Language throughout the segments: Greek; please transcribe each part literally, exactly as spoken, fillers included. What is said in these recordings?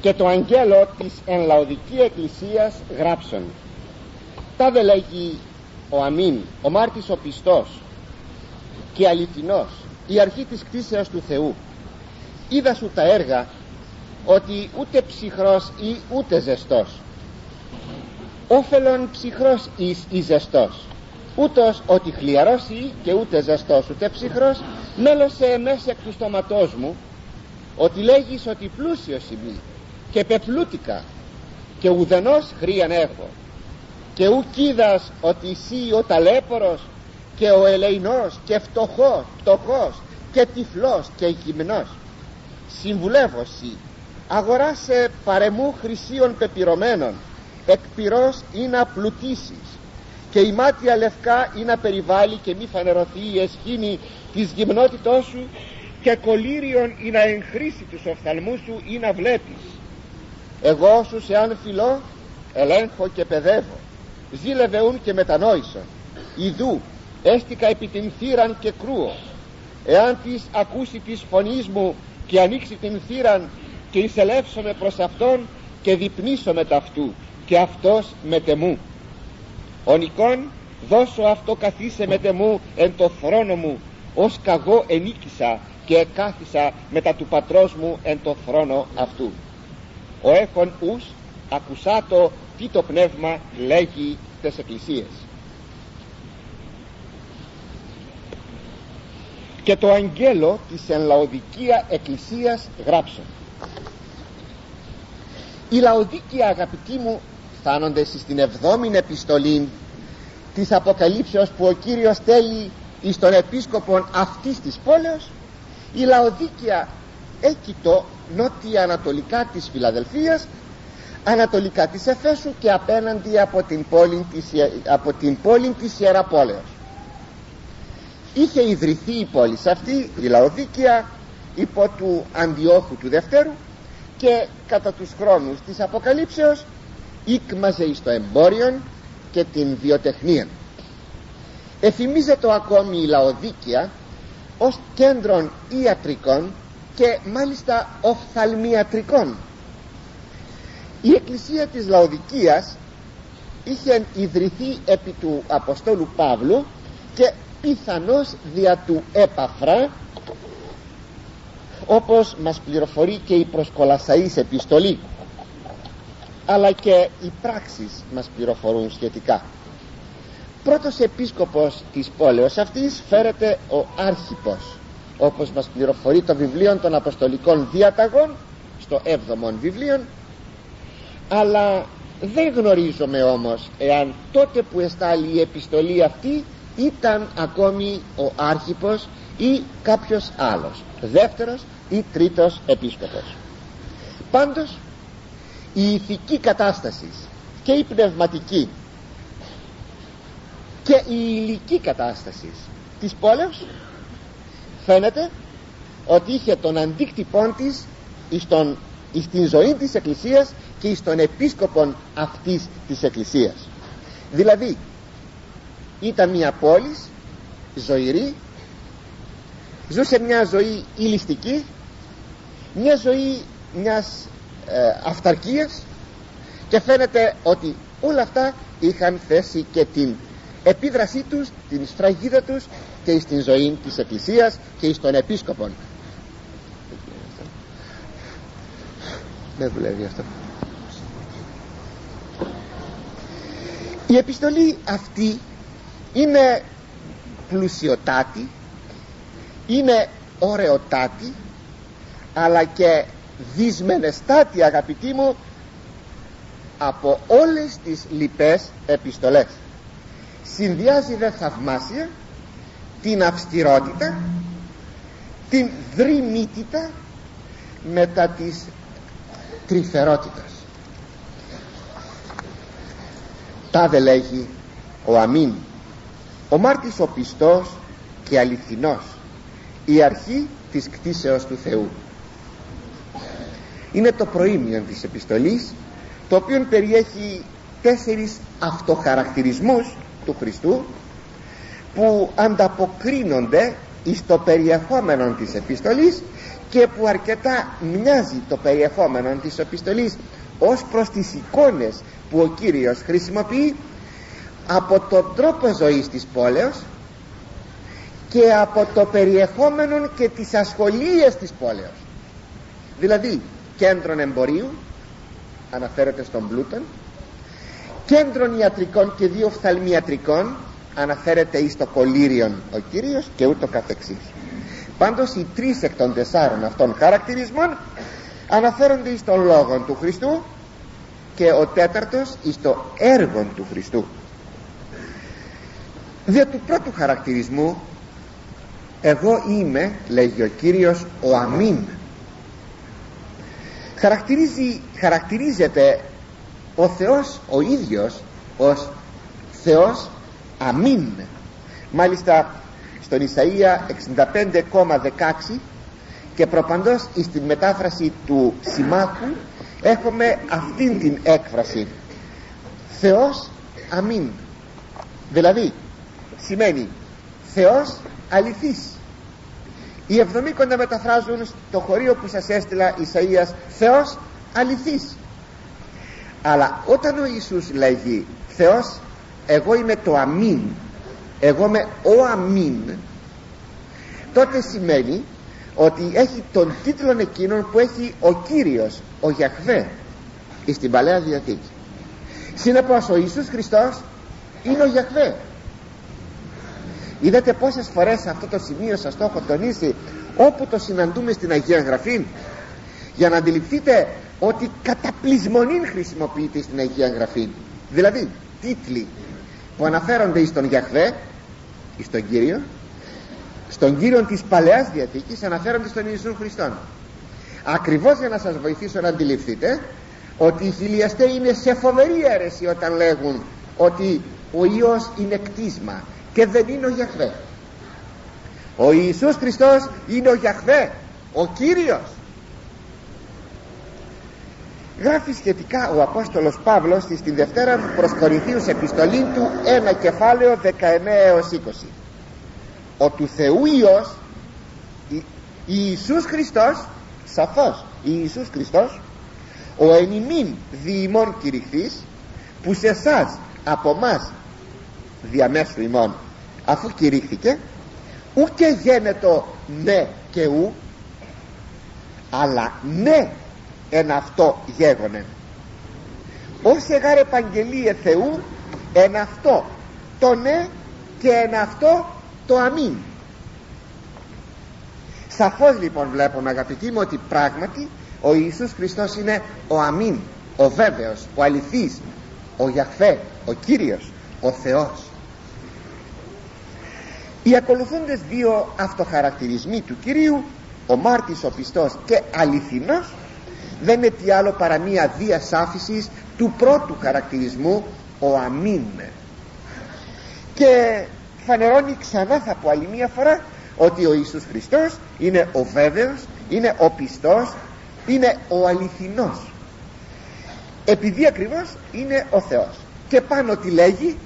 και το αγγέλο της εν Λαοδική εκκλησίας γράψον. Τα δε λέγει ο αμήν, ο μάρτης ο πιστός και αληθινός, η αρχή της κτίσεως του Θεού. Είδα σου τα έργα, ότι ούτε ψυχρός ή ούτε ζεστός, όφελον ψυχρός εις ή ζεστός, ούτως ότι χλιαρός ή και ούτε ζεστός ούτε ψυχρός, μέλωσε μέσα εκ του στόματός μου, ότι λέγεις ότι πλούσιος είμαι και πεπλούτηκα, και ουδενός χρίαν έχω, και ουκ είδας ότι εσύ ο ταλέπορος και ο ελεηνός και φτωχός, φτωχός και τυφλός και γυμνός. Συμβουλεύω εσύ, αγοράσε παρεμού χρυσίων πεπυρωμένων, εκ πυρός ή να πλουτίσεις, και η μάτια λευκά ή να περιβάλλει και μη φανερωθεί η εσχήνη της γυμνότητός σου, και κολύριον ή να εγχρήσει τους οφθαλμούς σου ή να βλέπεις. Εγώ σου σε αν φιλώ, ελέγχω και παιδεύω, ζήλευεουν και μετανόησον. Ιδού έστικα επί την θύραν και κρούω. Εάν της ακούσει της φωνής μου και ανοίξει την θύραν, και εισελεύσομαι προς αυτόν και διπνήσω με ταυτού, και αυτός μετεμού. Ο νικόν δώσω αυτό καθίσε μετεμού εν το θρόνο μου, ως καγώ ενίκησα και εκάθισα μετά του πατρός μου εν το θρόνο αυτού. Ο έχων ους ακουσάτο τι το πνεύμα λέγει τες εκκλησίες. Και το αγγέλο της εν Λαοδικία εκκλησίας γράψω. Η Λαοδίκεια, αγαπητοί μου, φτάνονται στην εβδόμην επιστολή της Αποκαλύψεως που ο Κύριος στέλνει εις τον επίσκοπον αυτής της πόλεως. Η Λαοδίκεια έκειτο νότια ανατολικά της Φιλαδελφίας, ανατολικά της Εφέσου και απέναντι από την πόλη της, από την πόλη της Ιεραπόλεως. Είχε ιδρυθεί η πόλη αυτή, η Λαοδίκεια, υπό του Αντιόχου του Δευτέρου, και κατά τους χρόνους της Αποκαλύψεως ήκμαζε εις το εμπόριον και την βιοτεχνία. Εφημίζεται ακόμη η Λαοδίκεια ως κέντρον ιατρικών και μάλιστα οφθαλμιατρικών. Η εκκλησία της Λαοδικίας είχε ιδρυθεί επί του Αποστόλου Παύλου και πιθανώς δια του Έπαφρα, όπως μας πληροφορεί και η προς Κολασαείς επιστολή, αλλά και οι πράξεις μας πληροφορούν σχετικά. Πρώτος επίσκοπος της πόλεως αυτής φέρεται ο Άρχιπος, όπως μας πληροφορεί το βιβλίο των Αποστολικών Διαταγών, στο έβδομον βιβλίο, αλλά δεν γνωρίζουμε όμως εάν τότε που εστάλει η επιστολή αυτή ήταν ακόμη ο Άρχιπος ή κάποιος άλλος, δεύτερος ή τρίτος επίσκοπος. Πάντως η ηθική κατάσταση και η πνευματική και η υλική κατάσταση της πόλεως φαίνεται ότι είχε τον αντίκτυπον της εις τον, εις την ζωή της εκκλησίας και εις τον επίσκοπον αυτής της εκκλησίας. Δηλαδή ήταν μια πόλη ζωηρή, ζούσε μια ζωή ηλιστική, μια ζωή μιας ε, αυταρκίας, και φαίνεται ότι όλα αυτά είχαν θέσει και την επίδρασή τους, την σφραγίδα τους και στην ζωή της εκκλησίας και στον επίσκοπον. Δεν δουλεύει αυτό. Η επιστολή αυτή είναι πλουσιοτάτη, είναι ωραιοτάτη, αλλά και δυσμενεστάτη, αγαπητοί μου, από όλες τις λοιπές επιστολές. Συνδυάζει δε θαυμάσια την αυστηρότητα, την δρυμύτητα μετά της τρυφερότητας. Τάδε λέγει ο αμήν, ο μάρτης ο πιστός και αληθινός, η αρχή της κτίσεως του Θεού. Είναι το προήμιο της επιστολής, το οποίο περιέχει τέσσερις αυτοχαρακτηρισμούς του Χριστού που ανταποκρίνονται εις το περιεχόμενο της επιστολής και που αρκετά μοιάζει το περιεχόμενο της επιστολής ως προς τις εικόνες που ο Κύριος χρησιμοποιεί από τον τρόπο ζωής της πόλεως και από το περιεχόμενο και τις ασχολίες της πόλεως. Δηλαδή κέντρον εμπορίου, αναφέρεται στον πλούτον, κέντρον ιατρικών και δύο οφθαλμιατρικών, αναφέρεται εις το κολύριον ο Κύριος, και ούτω καθεξής. Πάντως οι τρεις εκ των τεσσάρων αυτών χαρακτηρισμών αναφέρονται εις τον λόγο του Χριστού, και ο τέταρτος εις το έργο του Χριστού. Δια του πρώτου χαρακτηρισμού, εγώ είμαι, λέγει ο Κύριος, ο αμήν. Χαρακτηρίζει, χαρακτηρίζεται ο Θεός ο ίδιος ως Θεός αμήν. Μάλιστα στον Ισαΐα εξήντα πέντε δεκαέξι και προπαντός στην μετάφραση του Συμμάχου έχουμε αυτήν την έκφραση, Θεός αμήν. Δηλαδή σημαίνει Θεός αληθής. Οι εβδομοί κοντά μεταφράζουν στο χωρίο που σας έστειλα Ισαΐας Θεός αληθής. Αλλά όταν ο Ιησούς λέγει Θεός εγώ είμαι το αμήν, εγώ είμαι ο αμήν, τότε σημαίνει ότι έχει τον τίτλο εκείνον που έχει ο Κύριος, ο Γιαχβέ, στην Παλαιά Διαθήκη. Συνεπώς ο Ιησούς Χριστός είναι ο Γιαχβέ. Είδατε πόσες φορές αυτό το σημείο σας το έχω τονίσει όπου το συναντούμε στην Αγία Γραφή, για να αντιληφθείτε ότι καταπλησμονήν χρησιμοποιείται στην Αγία Γραφή. Δηλαδή τίτλοι που αναφέρονται εις τον Γιαχβέ, εις τον Κύριο, στον Κύριο της Παλαιάς Διαθήκης, αναφέρονται στον Ιησού Χριστόν, ακριβώς για να σας βοηθήσω να αντιληφθείτε ότι οι χιλιαστές είναι σε φοβερή αίρεση όταν λέγουν ότι ο Υιός είναι κτίσμα και δεν είναι ο Γιαχβέ. Ο Ιησούς Χριστός είναι ο Γιαχβέ, ο Κύριος. Γράφει σχετικά ο Απόστολος Παύλος στη Δευτέρα προς Κορινθίους επιστολή του ένα κεφάλαιο δεκαεννέα έως είκοσι. Ο του Θεού Υιός, η Ιησούς Χριστός, σαφώς η Ιησούς Χριστός, ο εν ημίν δι ημών κηρυχθής, που σε εσάς από μας διαμέσου ημών αφού κηρύχθηκε, ου και γένετο ναι και ου, αλλά ναι εν αυτό γέγονε, ως εγάρ επαγγελίε Θεού εν αυτό το ναι και εν αυτό το αμήν. Σαφώς λοιπόν βλέπουμε, αγαπητοί μου, ότι πράγματι ο Ιησούς Χριστός είναι ο αμήν, ο βέβαιος, ο αληθής, ο Γιαχβέ, ο Κύριος, ο Θεός. Οι ακολουθούντες δύο αυτοχαρακτηρισμοί του Κυρίου, ο μάρτης, ο πιστός και αληθινός, δεν είναι τι άλλο παρά μία διασάφηση του πρώτου χαρακτηρισμού, ο αμήν. Και φανερώνει ξανά, θα πω άλλη μία φορά, ότι ο Ιησούς Χριστός είναι ο βέβαιος, είναι ο πιστός, είναι ο αληθινός, επειδή ακριβώς είναι ο Θεός. Και πάνω τι λέγει,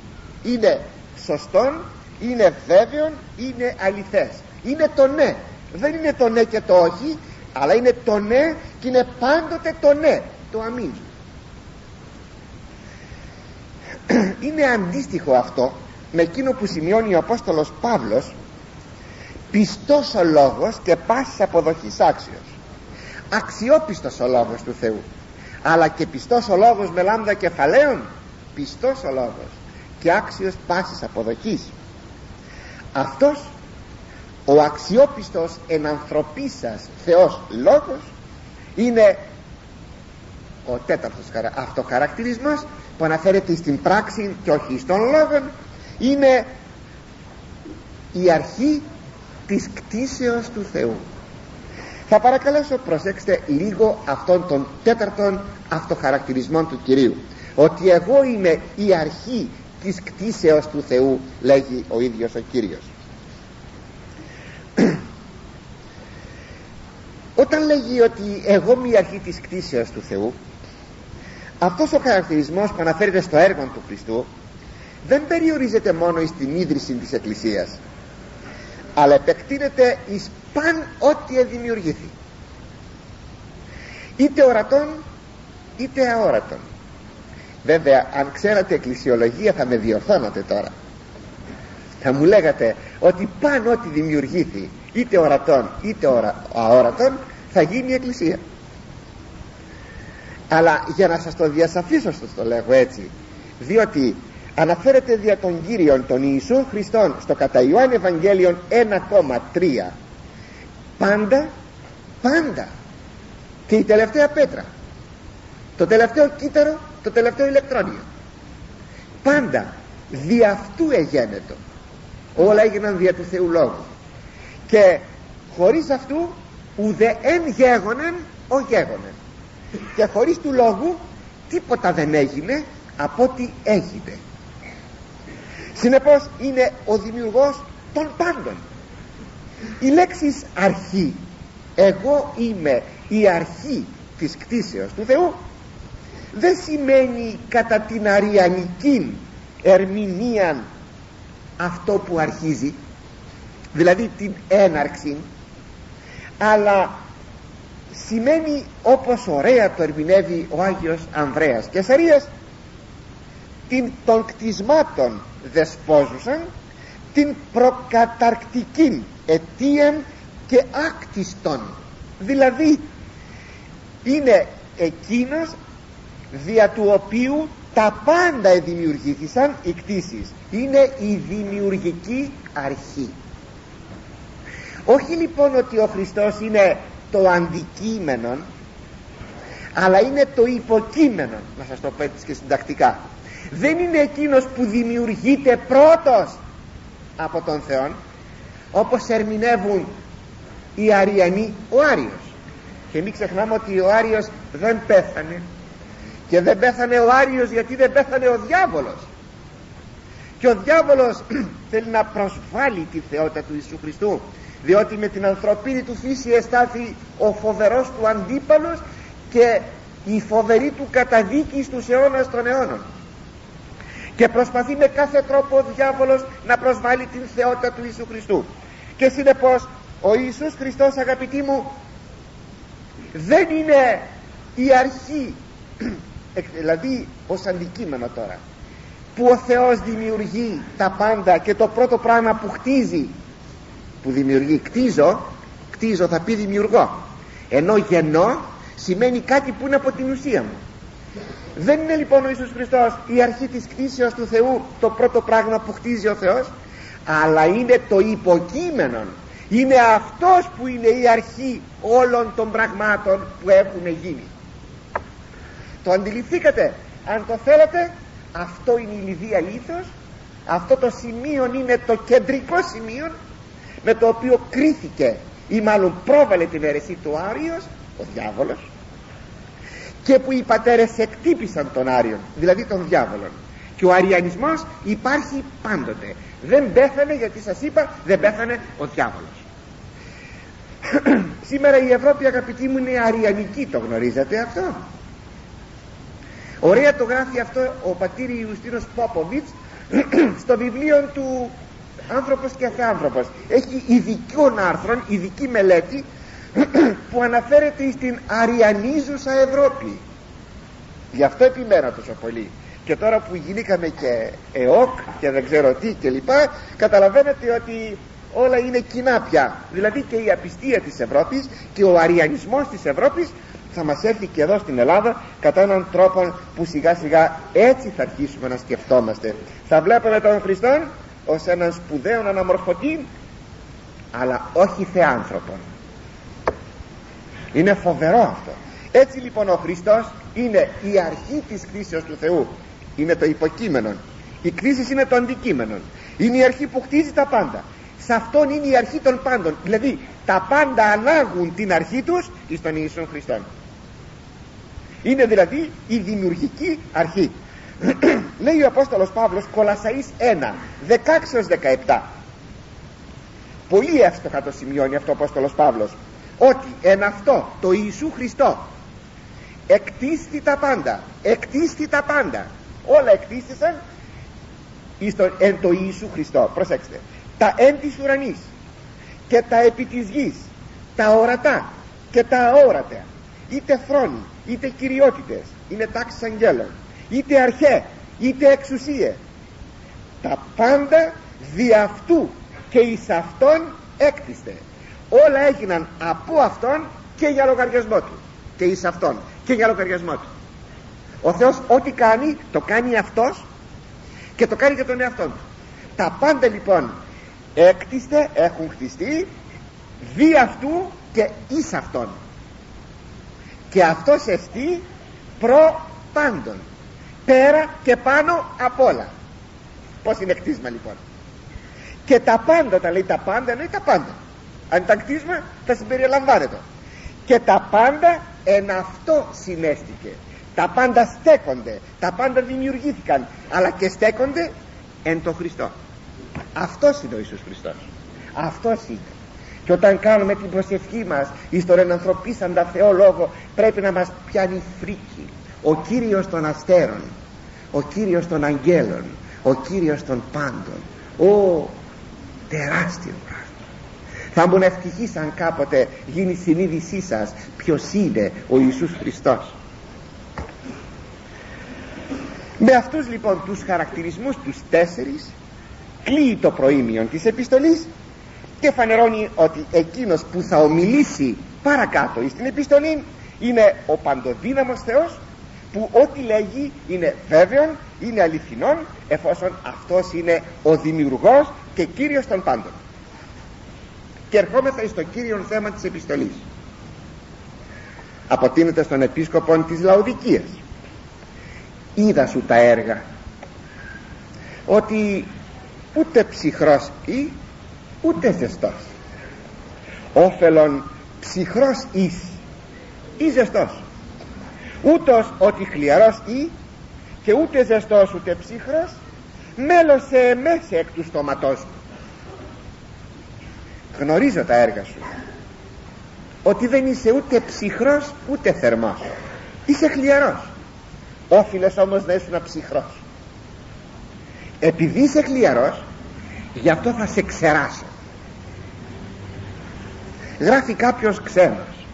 είναι σωστόν, είναι βέβαιον, είναι αληθές. Είναι το ναι, δεν είναι το ναι και το όχι, αλλά είναι το ναι και είναι πάντοτε το ναι, το αμήν. Είναι αντίστοιχο αυτό με εκείνο που σημειώνει ο Απόστολος Παύλος, πιστός ο λόγος και πάσης αποδοχής άξιος. Αξιόπιστος ο λόγος του Θεού, αλλά και πιστός ο λόγος με λάμδα κεφαλαίων, πιστός ο λόγος και άξιος πάσης αποδοχής. Αυτός ο αξιόπιστος εν ανθρωπίσας Θεός λόγος είναι ο τέταρτος αυτοχαρακτηρισμός που αναφέρεται στην πράξη και όχι στον λόγο. Είναι η αρχή της κτήσεως του Θεού. Θα παρακαλέσω προσέξτε λίγο αυτόν τον τέταρτον αυτοχαρακτηρισμό του Κυρίου, ότι εγώ είμαι η αρχή της κτήσεως του Θεού, λέγει ο ίδιος ο Κύριος. Όταν λέγει ότι εγώ είμαι η αρχή της κτήσεως του Θεού, αυτός ο χαρακτηρισμός που αναφέρεται στο έργο του Χριστού δεν περιορίζεται μόνο εις την ίδρυση της Εκκλησίας, αλλά επεκτείνεται εις παν ό,τι εδημιουργήθη. είτε ορατών είτε αόρατων. Βέβαια, αν ξέρατε εκκλησιολογία θα με διορθώνατε τώρα. Θα μου λέγατε ότι πάνω ό,τι δημιουργήθη είτε ορατών είτε ορα... αόρατων θα γίνει η εκκλησία. Αλλά για να σας το διασαφίσω, σας το λέγω έτσι, διότι αναφέρεται δια των Κύριων των Ιησού Χριστών στο κατά Ιωάννη Ευαγγέλιον ένα κόμμα τρία πάντα, πάντα και η τελευταία πέτρα, το τελευταίο κύτταρο, το τελευταίο ηλεκτρόνιο, πάντα δι' αυτού εγένετο, όλα έγιναν δια του Θεού Λόγου, και χωρίς αυτού ουδε εν γέγονεν ο γέγονεν, και χωρίς του Λόγου τίποτα δεν έγινε από ό,τι έγινε. Συνεπώς είναι ο δημιουργός των πάντων. Οι λέξεις αρχή, εγώ είμαι η αρχή της κτήσεως του Θεού, δεν σημαίνει κατά την αριανική ερμηνεία αυτό που αρχίζει, δηλαδή την έναρξη, αλλά σημαίνει, όπως ωραία το ερμηνεύει ο Άγιος Ανδρέας Καισαρείας, την των κτισμάτων δεσπόζουσαν, την προκαταρκτική αιτία και άκτιστον, δηλαδή είναι εκείνος δια του οποίου τα πάντα εδημιουργήθησαν οι κτήσεις, είναι η δημιουργική αρχή. Όχι λοιπόν ότι ο Χριστός είναι το αντικείμενο, αλλά είναι το υποκείμενο, να σας το πω έτσι και συντακτικά. Δεν είναι εκείνος που δημιουργείται πρώτος από τον Θεό, όπως ερμηνεύουν οι Αριανοί ο Άριος. Και μην ξεχνάμε ότι ο Άριος δεν πέθανε, και δεν πέθανε ο Άριος γιατί δεν πέθανε ο διάβολος, και ο διάβολος θέλει να προσβάλλει τη θεότητα του Ιησού Χριστού, διότι με την ανθρωπίνη του φύση εστάθη ο φοβερός του αντίπαλος και η φοβερή του καταδίκη στους αιώνας των αιώνων, και προσπαθεί με κάθε τρόπο ο διάβολος να προσβάλλει την θεότητα του Ιησού Χριστού. Και συνεπώς ο Ιησούς Χριστός, αγαπητοί μου, δεν είναι η αρχή, δηλαδή ως αντικείμενο τώρα, που ο Θεός δημιουργεί τα πάντα, και το πρώτο πράγμα που χτίζει, που δημιουργεί, κτίζω, κτίζω θα πει δημιουργώ, ενώ γεννώ σημαίνει κάτι που είναι από την ουσία μου. Δεν είναι λοιπόν ο Ιησούς Χριστός η αρχή της κτήσεως του Θεού, το πρώτο πράγμα που χτίζει ο Θεός, αλλά είναι το υποκείμενο, είναι αυτός που είναι η αρχή όλων των πραγμάτων που έχουν γίνει. Το αντιληφθήκατε? Αν το θέλετε, αυτό είναι η λιδία λίθος, αυτό το σημείο είναι το κεντρικό σημείο με το οποίο κρίθηκε, ή μάλλον πρόβαλε την αίρεση του Άριος, ο διάβολος, και που οι πατέρες εκτύπησαν τον Άριον, δηλαδή τον διάβολον. Και ο αριανισμός υπάρχει πάντοτε. Δεν πέθανε, γιατί σας είπα, δεν πέθανε ο διάβολος. Σήμερα η Ευρώπη, αγαπητοί μου, είναι αριανική, το γνωρίζετε αυτό? Ωραία το γράφει αυτό ο πατήρ Ιουστίνος Πόποβιτς στο βιβλίο του «Άνθρωπος και Αθεάνθρωπος». Έχει ειδικών άρθρων, ειδική μελέτη που αναφέρεται στην αριανίζουσα Ευρώπη. Γι' αυτό επιμένω τόσο πολύ. Και τώρα που γινήκαμε και ΕΟΚ και δεν ξέρω τι και λοιπά, καταλαβαίνετε ότι όλα είναι κοινά πια. Δηλαδή και η απιστία της Ευρώπης και ο αριανισμός της Ευρώπης θα μας έρθει και εδώ στην Ελλάδα κατά έναν τρόπο που σιγά σιγά έτσι θα αρχίσουμε να σκεφτόμαστε. Θα βλέπουμε τον Χριστόν ως έναν σπουδαίο αναμορφωτή, αλλά όχι θεάνθρωπον. Είναι φοβερό αυτό. Έτσι λοιπόν ο Χριστός είναι η αρχή της κτήσεως του Θεού, είναι το υποκείμενο. Η κτήση είναι το αντικείμενο, είναι η αρχή που χτίζει τα πάντα. Σε αυτόν είναι η αρχή των πάντων, δηλαδή τα πάντα ανάγουν την αρχή τους εις τον Ιησού Χριστό. Είναι δηλαδή η δημιουργική αρχή. Λέει ο Απόστολος Παύλος, Κολασαείς ένα δεκαέξι έως δεκαεπτά, πολύ εύστοχα το σημειώνει αυτό ο Απόστολος Παύλος, ότι εν αυτό το Ιησού Χριστό εκτίστη τα πάντα, εκτίστη τα πάντα, όλα εκτίστησαν εν το Ιησού Χριστό. Προσέξτε, τα εν της ουρανής και τα επί της γης, τα ορατά και τα αόρατα, είτε θρόνοι, είτε κυριότητες, είναι τάξεις αγγέλων, είτε αρχέ, είτε εξουσίε. Τα πάντα δι' αυτού και εις αυτόν έκτιστε. Όλα έγιναν από αυτόν και για λογαριασμό του. Και εις αυτόν και για λογαριασμό του. Ο Θεός ό,τι κάνει, το κάνει αυτός και το κάνει για τον εαυτό του. Τα πάντα λοιπόν έκτιστε, έχουν χτιστεί δι' αυτού και εις αυτόν. Και αυτός εστί προ πάντων, πέρα και πάνω απ' όλα. Πώς είναι κτίσμα λοιπόν? Και τα πάντα, τα λέει τα πάντα, εννοεί τα πάντα. Αν ήταν κτίσμα θα συμπεριλαμβάνεται. Και τα πάντα εν αυτό συνέστηκε. Τα πάντα στέκονται, τα πάντα δημιουργήθηκαν, αλλά και στέκονται εν το Χριστό. Αυτός είναι ο Ιησούς Χριστός. Αυτός είναι. Και όταν κάνουμε την προσευχή μας εις τον ενανθρωπίσαντα Θεό Λόγο, πρέπει να μας πιάνει φρίκη. Ο Κύριος των αστέρων, ο Κύριος των αγγέλων, ο Κύριος των πάντων. Ω, τεράστιο πράγμα. Θα μου ευτυχείς αν κάποτε γίνει συνείδησή σας ποιος είναι ο Ιησούς Χριστός. Με αυτούς λοιπόν τους χαρακτηρισμούς, τους τέσσερις, κλείει το προήμιον της επιστολής και φανερώνει ότι εκείνος που θα ομιλήσει παρακάτω στην επιστολή είναι ο παντοδύναμος Θεός, που ό,τι λέγει είναι βέβαιον, είναι αληθινόν, εφόσον αυτός είναι ο δημιουργός και Κύριος των πάντων. Και ερχόμεθα στο κύριο θέμα της επιστολής. Αποτείνεται στον επίσκοπο της Λαοδικίας. Είδα σου τα έργα, ότι ούτε ψυχρός ή ούτε ζεστός. Όφελον ψυχρός εις ή ζεστός. Ούτως ότι χλιαρός ή και ούτε ζεστός ούτε ψυχρός, μέλωσε εμέσαι εκ του στόματός σου. Γνωρίζω τα έργα σου, ότι δεν είσαι ούτε ψυχρός ούτε θερμός. Είσαι χλιαρός. Όφιλες όμως να ήσουν ψυχρός. Επειδή είσαι χλιαρός, γι' αυτό θα σε ξεράσω. Γράφει κάποιος ξένος,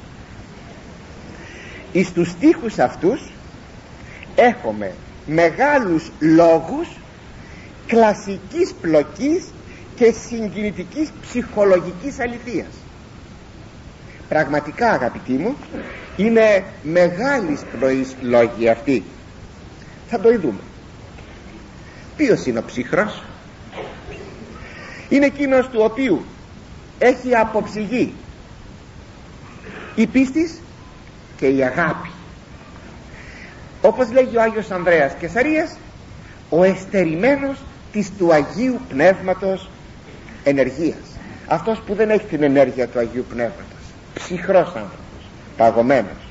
εις τους στίχους αυτούς έχουμε μεγάλους λόγους κλασικής πλοκής και συγκινητικής ψυχολογικής αληθείας. Πραγματικά, αγαπητοί μου, είναι μεγάλης πνοής λόγοι αυτοί. Θα το ειδούμε. Ποιος είναι ο ψυχρός? Είναι εκείνος του οποίου έχει αποψυγεί η πίστης και η αγάπη. Όπως λέγει ο Άγιος Ανδρέας Καισαρείας, ο εστερημένος της του Αγίου Πνεύματος ενεργείας. Αυτός που δεν έχει την ενέργεια του Αγίου Πνεύματος, ψυχρός άνθρωπος, παγωμένος.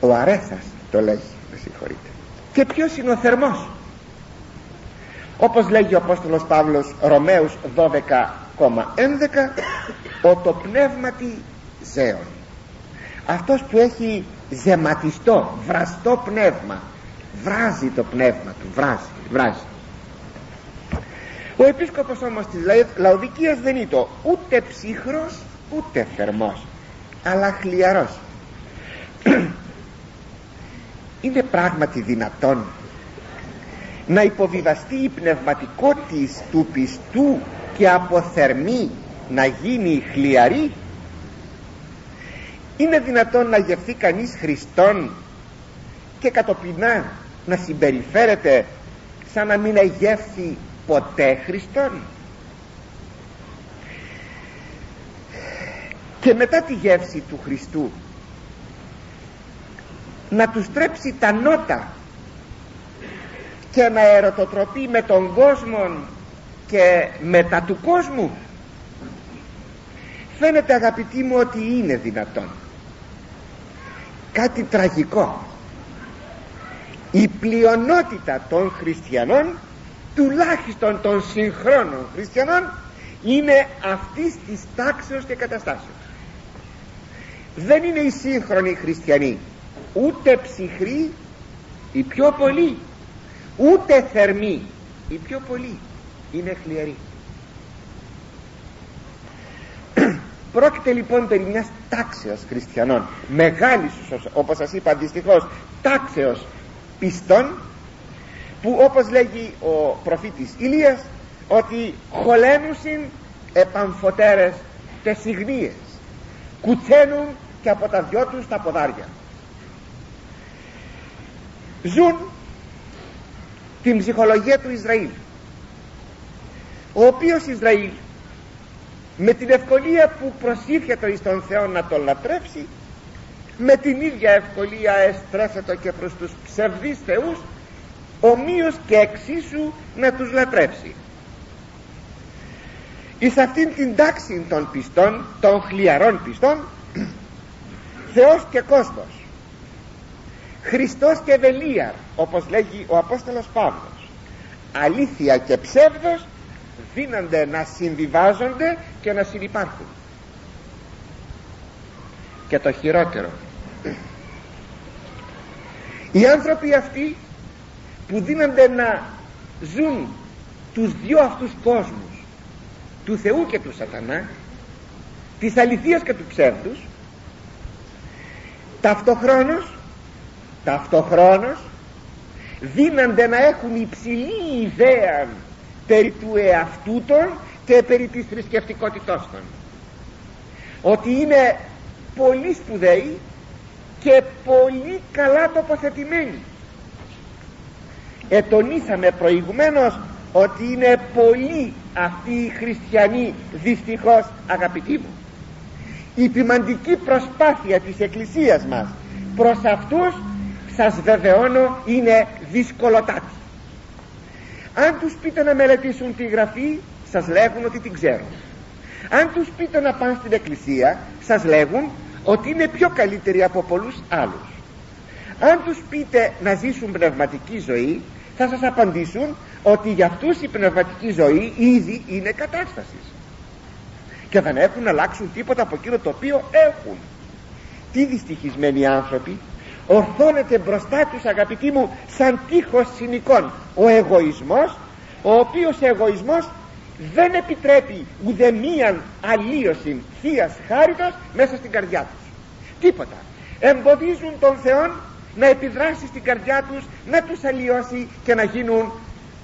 Ο Αρέθας το λέγει, με συγχωρείτε. Και ποιος είναι ο θερμός? Όπως λέγει ο Απόστολος Παύλος, Ρωμαίους δώδεκα έντεκα, ο το πνεύματι ζέων. Αυτός που έχει ζεματιστό, βραστό πνεύμα, βράζει το πνεύμα του, βράζει, βράζει. Ο επίσκοπος όμως της Λαοδικίας δεν είναι το ούτε ψυχρός ούτε θερμός, αλλά χλιαρός. Είναι πράγματι δυνατόν να υποβιβαστεί η πνευματικότης του πιστού και από θερμή να γίνει χλιαρή? Είναι δυνατόν να γευθεί κανείς Χριστόν και κατοπινά να συμπεριφέρεται σαν να μην εγεύθη ποτέ Χριστόν? Και μετά τη γεύση του Χριστού να του στρέψει τα νότα και να ερωτοτροπεί με τον κόσμο και μετά του κόσμου? Φαίνεται, αγαπητοί μου, ότι είναι δυνατόν. Κάτι τραγικό. Η πλειονότητα των χριστιανών, τουλάχιστον των συγχρόνων χριστιανών, είναι αυτής της τάξεως και καταστάσεως. Δεν είναι οι σύγχρονοι χριστιανοί ούτε ψυχροί οι πιο πολλοί, ούτε θερμοί οι πιο πολλοί. Είναι χλιαροί. Πρόκειται λοιπόν περί μιας τάξεως χριστιανών, μεγάλης, όπως σας είπα, δυστυχώς τάξεως πιστών, που όπως λέγει ο προφήτης Ηλίας, ότι χωλένουσιν επαμφωτέρες και συγνίες, κουτσένουν και από τα δυο τους τα ποδάρια. Ζουν την ψυχολογία του Ισραήλ, ο οποίος Ισραήλ με την ευκολία που προσήφιατο εις τον Θεό να τον λατρέψει, με την ίδια ευκολία εστρέφεται και προς τους ψευδείς θεούς, ομοίως και εξίσου να τους λατρέψει. Εις αυτήν την τάξη των πιστών, των χλιαρών πιστών, Θεός και κόσμος, Χριστός και Βελίαρ, όπως λέγει ο Απόστολος Παύλος, αλήθεια και ψεύδος δίνονται να συμβιβάζονται και να συνυπάρχουν. Και το χειρότερο, οι άνθρωποι αυτοί που δίνονται να ζουν τους δύο αυτούς κόσμους, του Θεού και του Σατανά, της αληθείας και του ψεύδους, ταυτοχρόνως ταυτοχρόνως δίνονται να έχουν υψηλή ιδέα περί του εαυτού των και περί της θρησκευτικότητός των, ότι είναι πολύ σπουδαίοι και πολύ καλά τοποθετημένοι. Ετονίσαμε προηγουμένως ότι είναι πολλοί αυτοί οι χριστιανοί, δυστυχώς, αγαπητοί μου. Η ποιμαντική προσπάθεια της Εκκλησίας μας προς αυτούς, σας βεβαιώνω, είναι δυσκολοτάτη. Αν τους πείτε να μελετήσουν τη Γραφή, σας λέγουν ότι την ξέρουν. Αν τους πείτε να πάνε στην Εκκλησία, σας λέγουν ότι είναι πιο καλύτεροι από πολλούς άλλους. Αν τους πείτε να ζήσουν πνευματική ζωή, θα σας απαντήσουν ότι για αυτούς η πνευματική ζωή ήδη είναι κατάστασης και δεν έχουν να αλλάξουν τίποτα από εκείνο το οποίο έχουν. Τι δυστυχισμένοι άνθρωποι! Ορθώνεται μπροστά τους, αγαπητοί μου, σαν τείχος συνοικών ο εγωισμός, ο οποίος εγωισμός δεν επιτρέπει ουδέμιαν αλλίωση θείας χάριτος μέσα στην καρδιά τους. Τίποτα. Εμποδίζουν τον Θεό να επιδράσει στην καρδιά τους, να τους αλλοιώσει και να γίνουν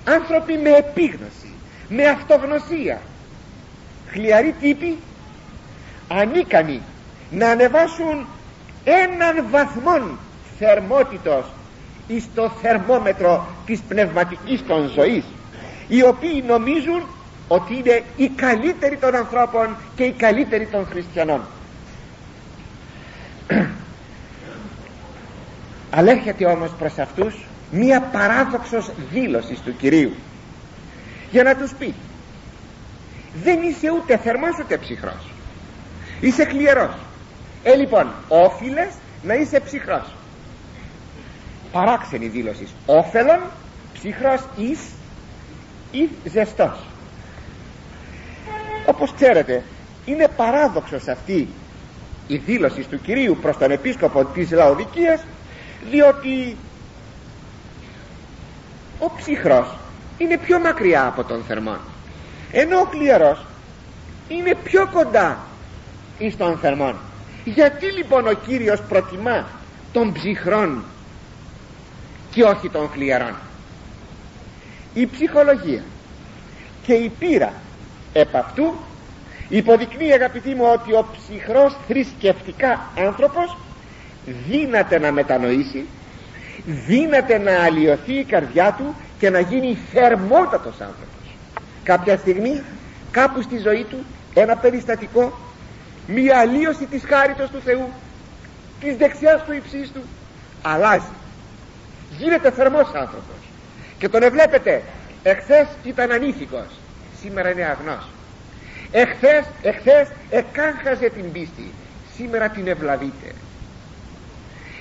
άνθρωποι με επίγνωση, με αυτογνωσία, χλιαροί τύποι, ανίκανοι να ανεβάσουν έναν βαθμόν θερμότητος εις το θερμόμετρο της πνευματικής των ζωής, οι οποίοι νομίζουν ότι είναι οι καλύτεροι των ανθρώπων και οι καλύτεροι των χριστιανών. Αλλά έρχεται όμως προς αυτούς μία παράδοξος δήλωση του Κυρίου για να τους πει: δεν είσαι ούτε θερμός ούτε ψυχρός, είσαι χλιερός. Ε, λοιπόν, όφιλες να είσαι ψυχρός. Παράξενη δήλωση. Όφελον, ψυχρός εις ή ζεστός. Όπως ξέρετε, είναι παράδοξος αυτή η δήλωση του Κυρίου προς τον επίσκοπο της Λαοδικίας, διότι ο ψυχρός είναι πιο μακριά από τον θερμό, ενώ ο χλιαρός είναι πιο κοντά εις τον θερμό. Γιατί λοιπόν ο Κύριος προτιμά των ψυχρών και όχι των χλιαρών? Η ψυχολογία και η πείρα επ' αυτού υποδεικνύει, αγαπητοί μου, ότι ο ψυχρός θρησκευτικά άνθρωπος δύναται να μετανοήσει, δύναται να αλλοιωθεί η καρδιά του και να γίνει θερμότατος άνθρωπος. Κάποια στιγμή, κάπου στη ζωή του, ένα περιστατικό, μία αλλίωση της χάριτος του Θεού, της δεξιάς του υψίστου, αλλάζει, γίνεται θερμός άνθρωπος και τον εβλέπετε. Εχθές ήταν ανήθικος, σήμερα είναι αγνός. Εχθές, εχθές εκάγχαζε την πίστη, σήμερα την ευλαβείται.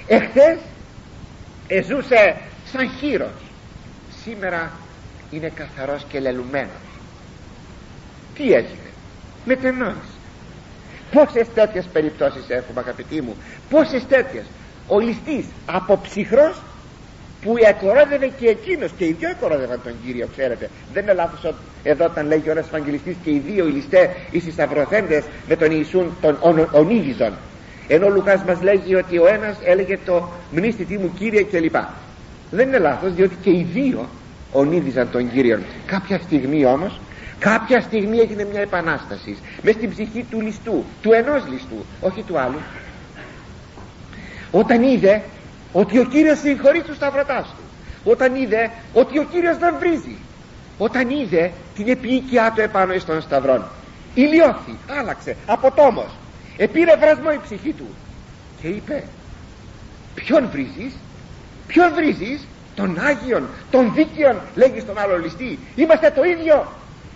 Εχθές εζούσε σαν χείρος, σήμερα είναι καθαρός και λελουμένος. Τι έγινε? Μετενόησε. Πόσες τέτοιες περιπτώσεις έχουμε, αγαπητοί μου, πόσες τέτοιες. Ο ληστής από ψυχρός που εκορόδευε και εκείνος, και οι δύο εκορόδευαν τον Κύριο, ξέρετε. Δεν είναι λάθος εδώ όταν λέει και ο ένας Ευαγγελιστής, και οι δύο οι ληστέ οι συσταυρωθέντες με τον Ιησούν τον ονίγιζον. Ενώ ο Λουκάς μας λέγει ότι ο ένας έλεγε το μνήστητή μου Κύριε κλπ. Δεν είναι λάθος, διότι και οι δύο ονίδησαν τον Κύριο. Κάποια στιγμή όμως, κάποια στιγμή έγινε μια επανάσταση μες στην ψυχή του ληστού, του ενός ληστού, όχι του άλλου, όταν είδε ότι ο Κύριος συγχωρεί τους σταυρωτάς του, όταν είδε ότι ο Κύριος δεν βρίζει, όταν είδε την επιοικιά του επάνω εις των σταυρών, ηλιώθη, άλλαξε, αποτόμος, επήρε βρασμό η ψυχή του και είπε: ποιον βρίζεις, ποιον βρίζεις, τον Άγιον, τον Δίκαιον, λέγει στον άλλο ληστή, είμαστε το ίδιο,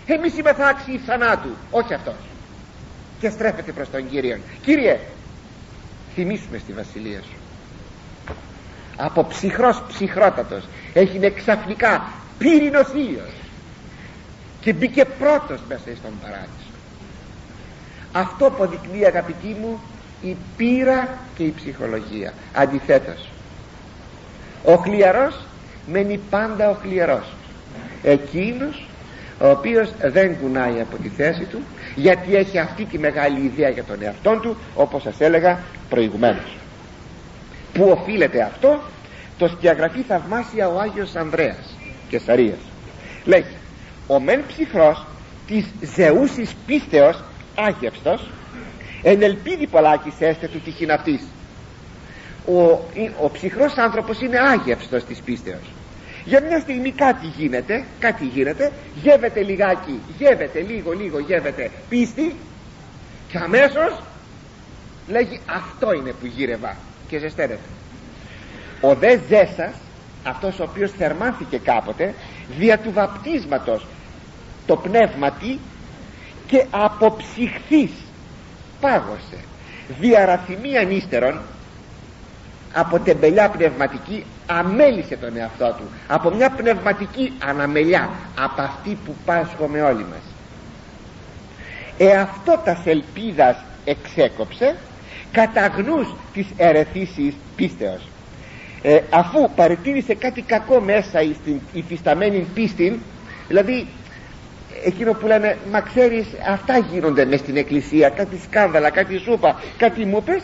εμείς είμαστε άξιοι θανάτου, όχι αυτός. Και στρέφεται προς τον Κύριον: Κύριε, θυμίσουμε στη βασιλεία σου. Από ψυχρός ψυχρότατος έγινε ξαφνικά πύρινος ήλιος και μπήκε πρώτος μέσα στον παράδεισο. Αυτό αποδεικνύει, αγαπητοί μου, η πείρα και η ψυχολογία. Αντιθέτως, ο χλιαρός μένει πάντα ο χλιαρός, εκείνος ο οποίος δεν κουνάει από τη θέση του, γιατί έχει αυτή τη μεγάλη ιδέα για τον εαυτόν του, όπως σας έλεγα προηγουμένως. Που οφείλεται αυτό, το σκιαγραφεί θαυμάσια ο Άγιος Ανδρέας Καισαρείας. Λέγει: ο μεν ψυχρός της ζεούσης πίστεως άγευστος, εν ελπίδη πολλάκις έστε του τυχήν αυτής. Ο, ο ψυχρός άνθρωπος είναι άγευστος της πίστεως. Για μια στιγμή κάτι γίνεται, κάτι γίνεται, γεύεται λιγάκι, γεύεται λίγο λίγο, γεύεται πίστη, και αμέσως λέγει: αυτό είναι που γύρευα, και ζεσταίνεται. Ο δε ζέσας, αυτός ο οποίος θερμάνθηκε κάποτε δια του βαπτίσματος το πνεύμα τι, και αποψυχθείς πάγωσε δια ραθυμίαν ύστερον, από τεμπελιά πνευματική αμέλησε τον εαυτό του, από μια πνευματική αναμελιά, από αυτή που πάσχομαι όλοι μας. Εαυτό τας ελπίδας εξέκοψε κατά γνούς της ερεθήσης πίστεως. Ε, αφού παρατήρησε κάτι κακό μέσα στην υφισταμένη πίστη, δηλαδή εκείνο που λέμε, μα ξέρεις, αυτά γίνονται μες στην εκκλησία, κάτι σκάνδαλα, κάτι σούπα, κάτι μου πες,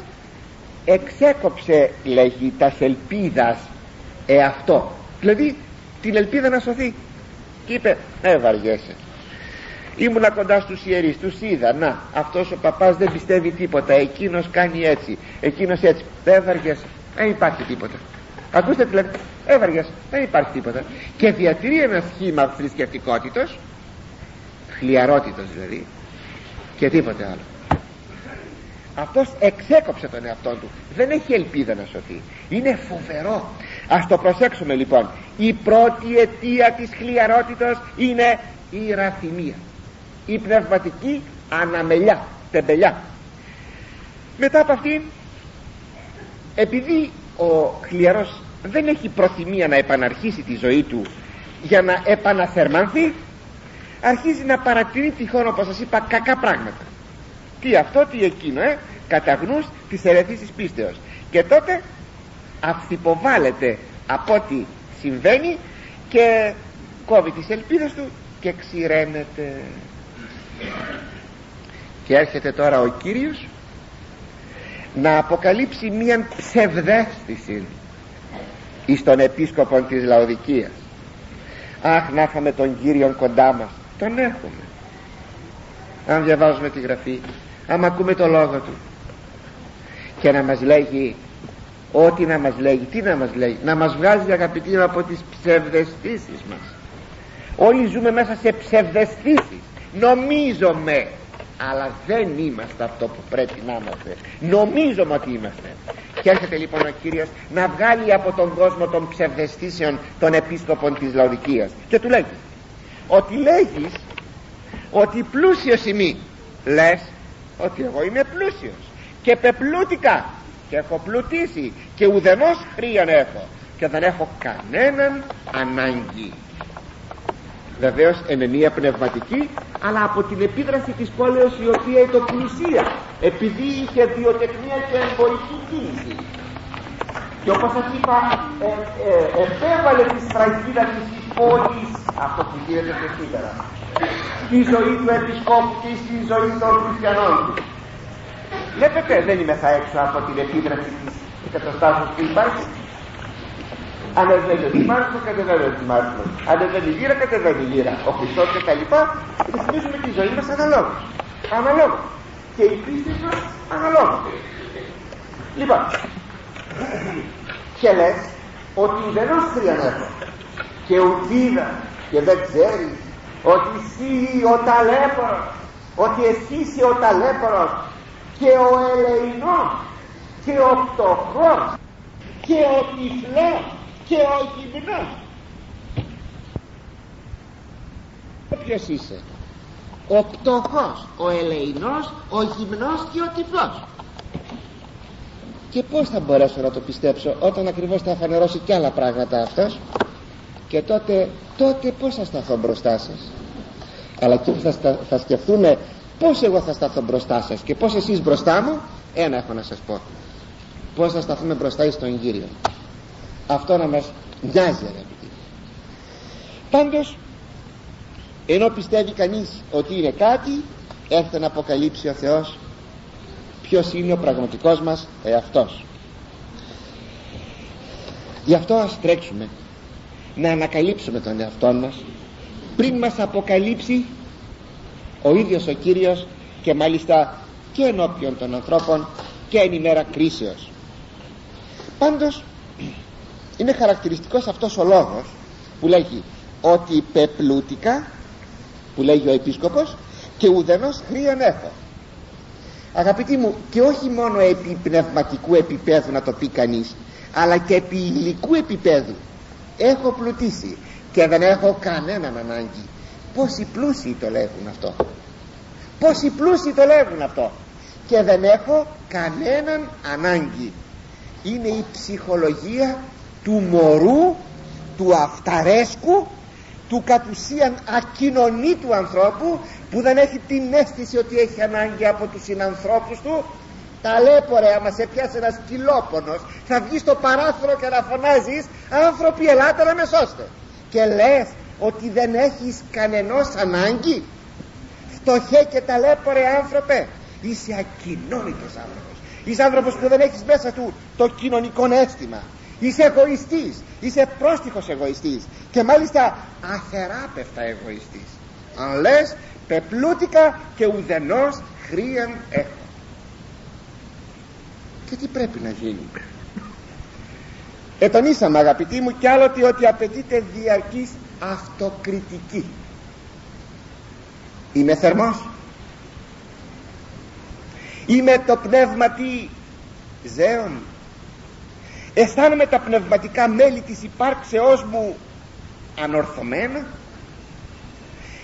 εξέκοψε, λέγει, τας ελπίδας εαυτό, δηλαδή την ελπίδα να σωθεί, και είπε: ε, βαριέσαι. Ήμουνα κοντά στους ιερείς, τους είδα, να, αυτός ο παπάς δεν πιστεύει τίποτα, εκείνος κάνει έτσι, εκείνος έτσι, δεν βαριέσαι, δεν υπάρχει τίποτα. Ακούστε τι λέτε, δεν βαριέσαι, δεν υπάρχει τίποτα. Και διατηρεί ένα σχήμα θρησκευτικότητος, χλιαρότητος δηλαδή, και τίποτε άλλο. Αυτός εξέκοψε τον εαυτό του, δεν έχει ελπίδα να σωθεί. Είναι φοβερό. Ας το προσέξουμε λοιπόν. Η πρώτη αιτία της χλιαρότητος είναι η ραθυμία, η πνευματική αναμελιά, τεμπελιά. Μετά από αυτήν, επειδή ο χλιαρός δεν έχει προθυμία να επαναρχίσει τη ζωή του για να επαναθερμανθεί, αρχίζει να παρατηρεί τυχόν, όπως σας είπα, κακά πράγματα. Τι αυτό, τι εκείνο, ε, κατά γνούς της ερεθήσης πίστεως. Και τότε αυθυποβάλλεται από ό,τι συμβαίνει και κόβει τις ελπίδες του και ξηραίνεται. Και έρχεται τώρα ο Κύριος να αποκαλύψει μίαν ψευδαίσθηση εις τον επίσκοπο της Λαοδικίας. Αχ, να είχαμε τον Κύριον κοντά μας. Τον έχουμε, αν διαβάζουμε τη Γραφή, άμα ακούμε το λόγο του, και να μας λέγει ό,τι να μας λέγει. Τι να μας λέγει? Να μας βγάζει, αγαπητοί, από τις ψευδαισθήσεις μας. Όλοι ζούμε μέσα σε ψευδαισθήσεις. Νομίζομαι, αλλά δεν είμαστε αυτό που πρέπει να είμαστε. Νομίζομαι ότι είμαστε. Και έρχεται λοιπόν ο Κύριος να βγάλει από τον κόσμο των ψευδαισθήσεων των επίσκοπων της Λαοδικίας, και του λέγει ότι λέγεις ότι πλούσιος είμαι. Λες ότι εγώ είμαι πλούσιος και πεπλούτηκα και έχω πλουτίσει και ουδενός χρήαν έχω και δεν έχω κανέναν ανάγκη. Βεβαίως εν ενία πνευματική, αλλά από την επίδραση της πόλεως, η οποία ήταν πλουσία, επειδή είχε βιοτεχνία και εμπορική κίνηση. Και όπως σας είπα, ε, ε, επέβαλε τη σφραγίδα της πόλης, αυτό που γίνεται και σήμερα, στη ζωή του επισκόπου και στη ζωή των χριστιανών. Βλέπετε, δεν είμαι θα έξω από την επίδραση της καταστάσεως που υπάρχει. Ανεβαίνει ο Δημάρχος, κατεβαίνει ο Δημάρχος. Ανεβαίνει η γύρα, κατεβαίνει η γύρα. Ο Χριστός και τα λοιπά. Ρυθμίζουμε τη ζωή μας αναλόγως. Αναλόγως. Και η πίστη μας αναλόγως. Λοιπόν, και λες ότι ουδενός τριανέφω και ουδίδα και δεν ξέρει ότι εσύ ο ταλέπωρος, ότι εσύ είσαι ο ταλέπωρος και ο ελεηνός και ο φτωχός και ο τυφλός και ο γυμνός. Ποιος είσαι? Ο πτωχός, ο ελεηνός, ο γυμνός και ο τυφλός. Και πώς θα μπορέσω να το πιστέψω όταν ακριβώς θα φανερώσει κι άλλα πράγματα αυτός? Και τότε, τότε πώς θα σταθώ μπροστά σας? Αλλά εκεί που θα, στα, θα σκεφτούμε πώς εγώ θα σταθώ μπροστά σας και πώς εσείς μπροστά μου, ένα έχω να σας πω. Πώς θα σταθούμε μπροστά εις τον Κύριο. Αυτό να μας μοιάζει, αγαπητοί. Πάντως, ενώ πιστεύει κανείς ότι είναι κάτι, έρχεται να αποκαλύψει ο Θεός ποιος είναι ο πραγματικός μας εαυτός. Γι' αυτό ας τρέξουμε να ανακαλύψουμε τον εαυτό μας πριν μας αποκαλύψει ο ίδιος ο Κύριος, και μάλιστα και ενώπιον των ανθρώπων και εν ημέρα κρίσεως. Πάντως είναι χαρακτηριστικός αυτός ο λόγος που λέγει ότι πεπλούτηκα, που λέγει ο επίσκοπος, και ουδενός χρήον έχω. Αγαπητοί μου, και όχι μόνο επί πνευματικού επίπεδου να το πει κανείς, αλλά και επί υλικού επίπεδου έχω πλουτίσει και δεν έχω κανέναν ανάγκη. Πόσοι πλούσιοι το λέγουν αυτό, πόσοι πλούσιοι το λέγουν αυτό, και δεν έχω κανέναν ανάγκη. Είναι η ψυχολογία του μωρού, του αυταρέσκου, του κατ' ουσίαν ακοινωνήτου ανθρώπου, που δεν έχει την αίσθηση ότι έχει ανάγκη από τους συνανθρώπους του. Ταλέπορε, άμα σε πιάσει ένας κυλόπονος, θα βγει στο παράθυρο και να φωνάζεις «Άνθρωποι, ελάτε να με σώστε», και λες ότι δεν έχεις κανενός ανάγκη? Φτωχέ και ταλέπορε άνθρωπε, είσαι ακοινώνητος άνθρωπος, είσαι άνθρωπος που δεν έχεις μέσα του το κοινωνικό αίσθημα. Είσαι εγωιστής, είσαι πρόστιχος εγωιστής, και μάλιστα αθεράπευτα εγωιστής, αν λες πεπλούτηκα και ουδενός χρήεν έχω. Και τι πρέπει να γίνει? Ετονίσαμε, αγαπητοί μου, κι άλλοτε ότι απαιτείται διαρκής αυτοκριτική. Είμαι θερμός? Είμαι το πνεύμα τι ζέων? Αισθάνομαι τα πνευματικά μέλη της υπάρξεώς μου ανορθωμένα?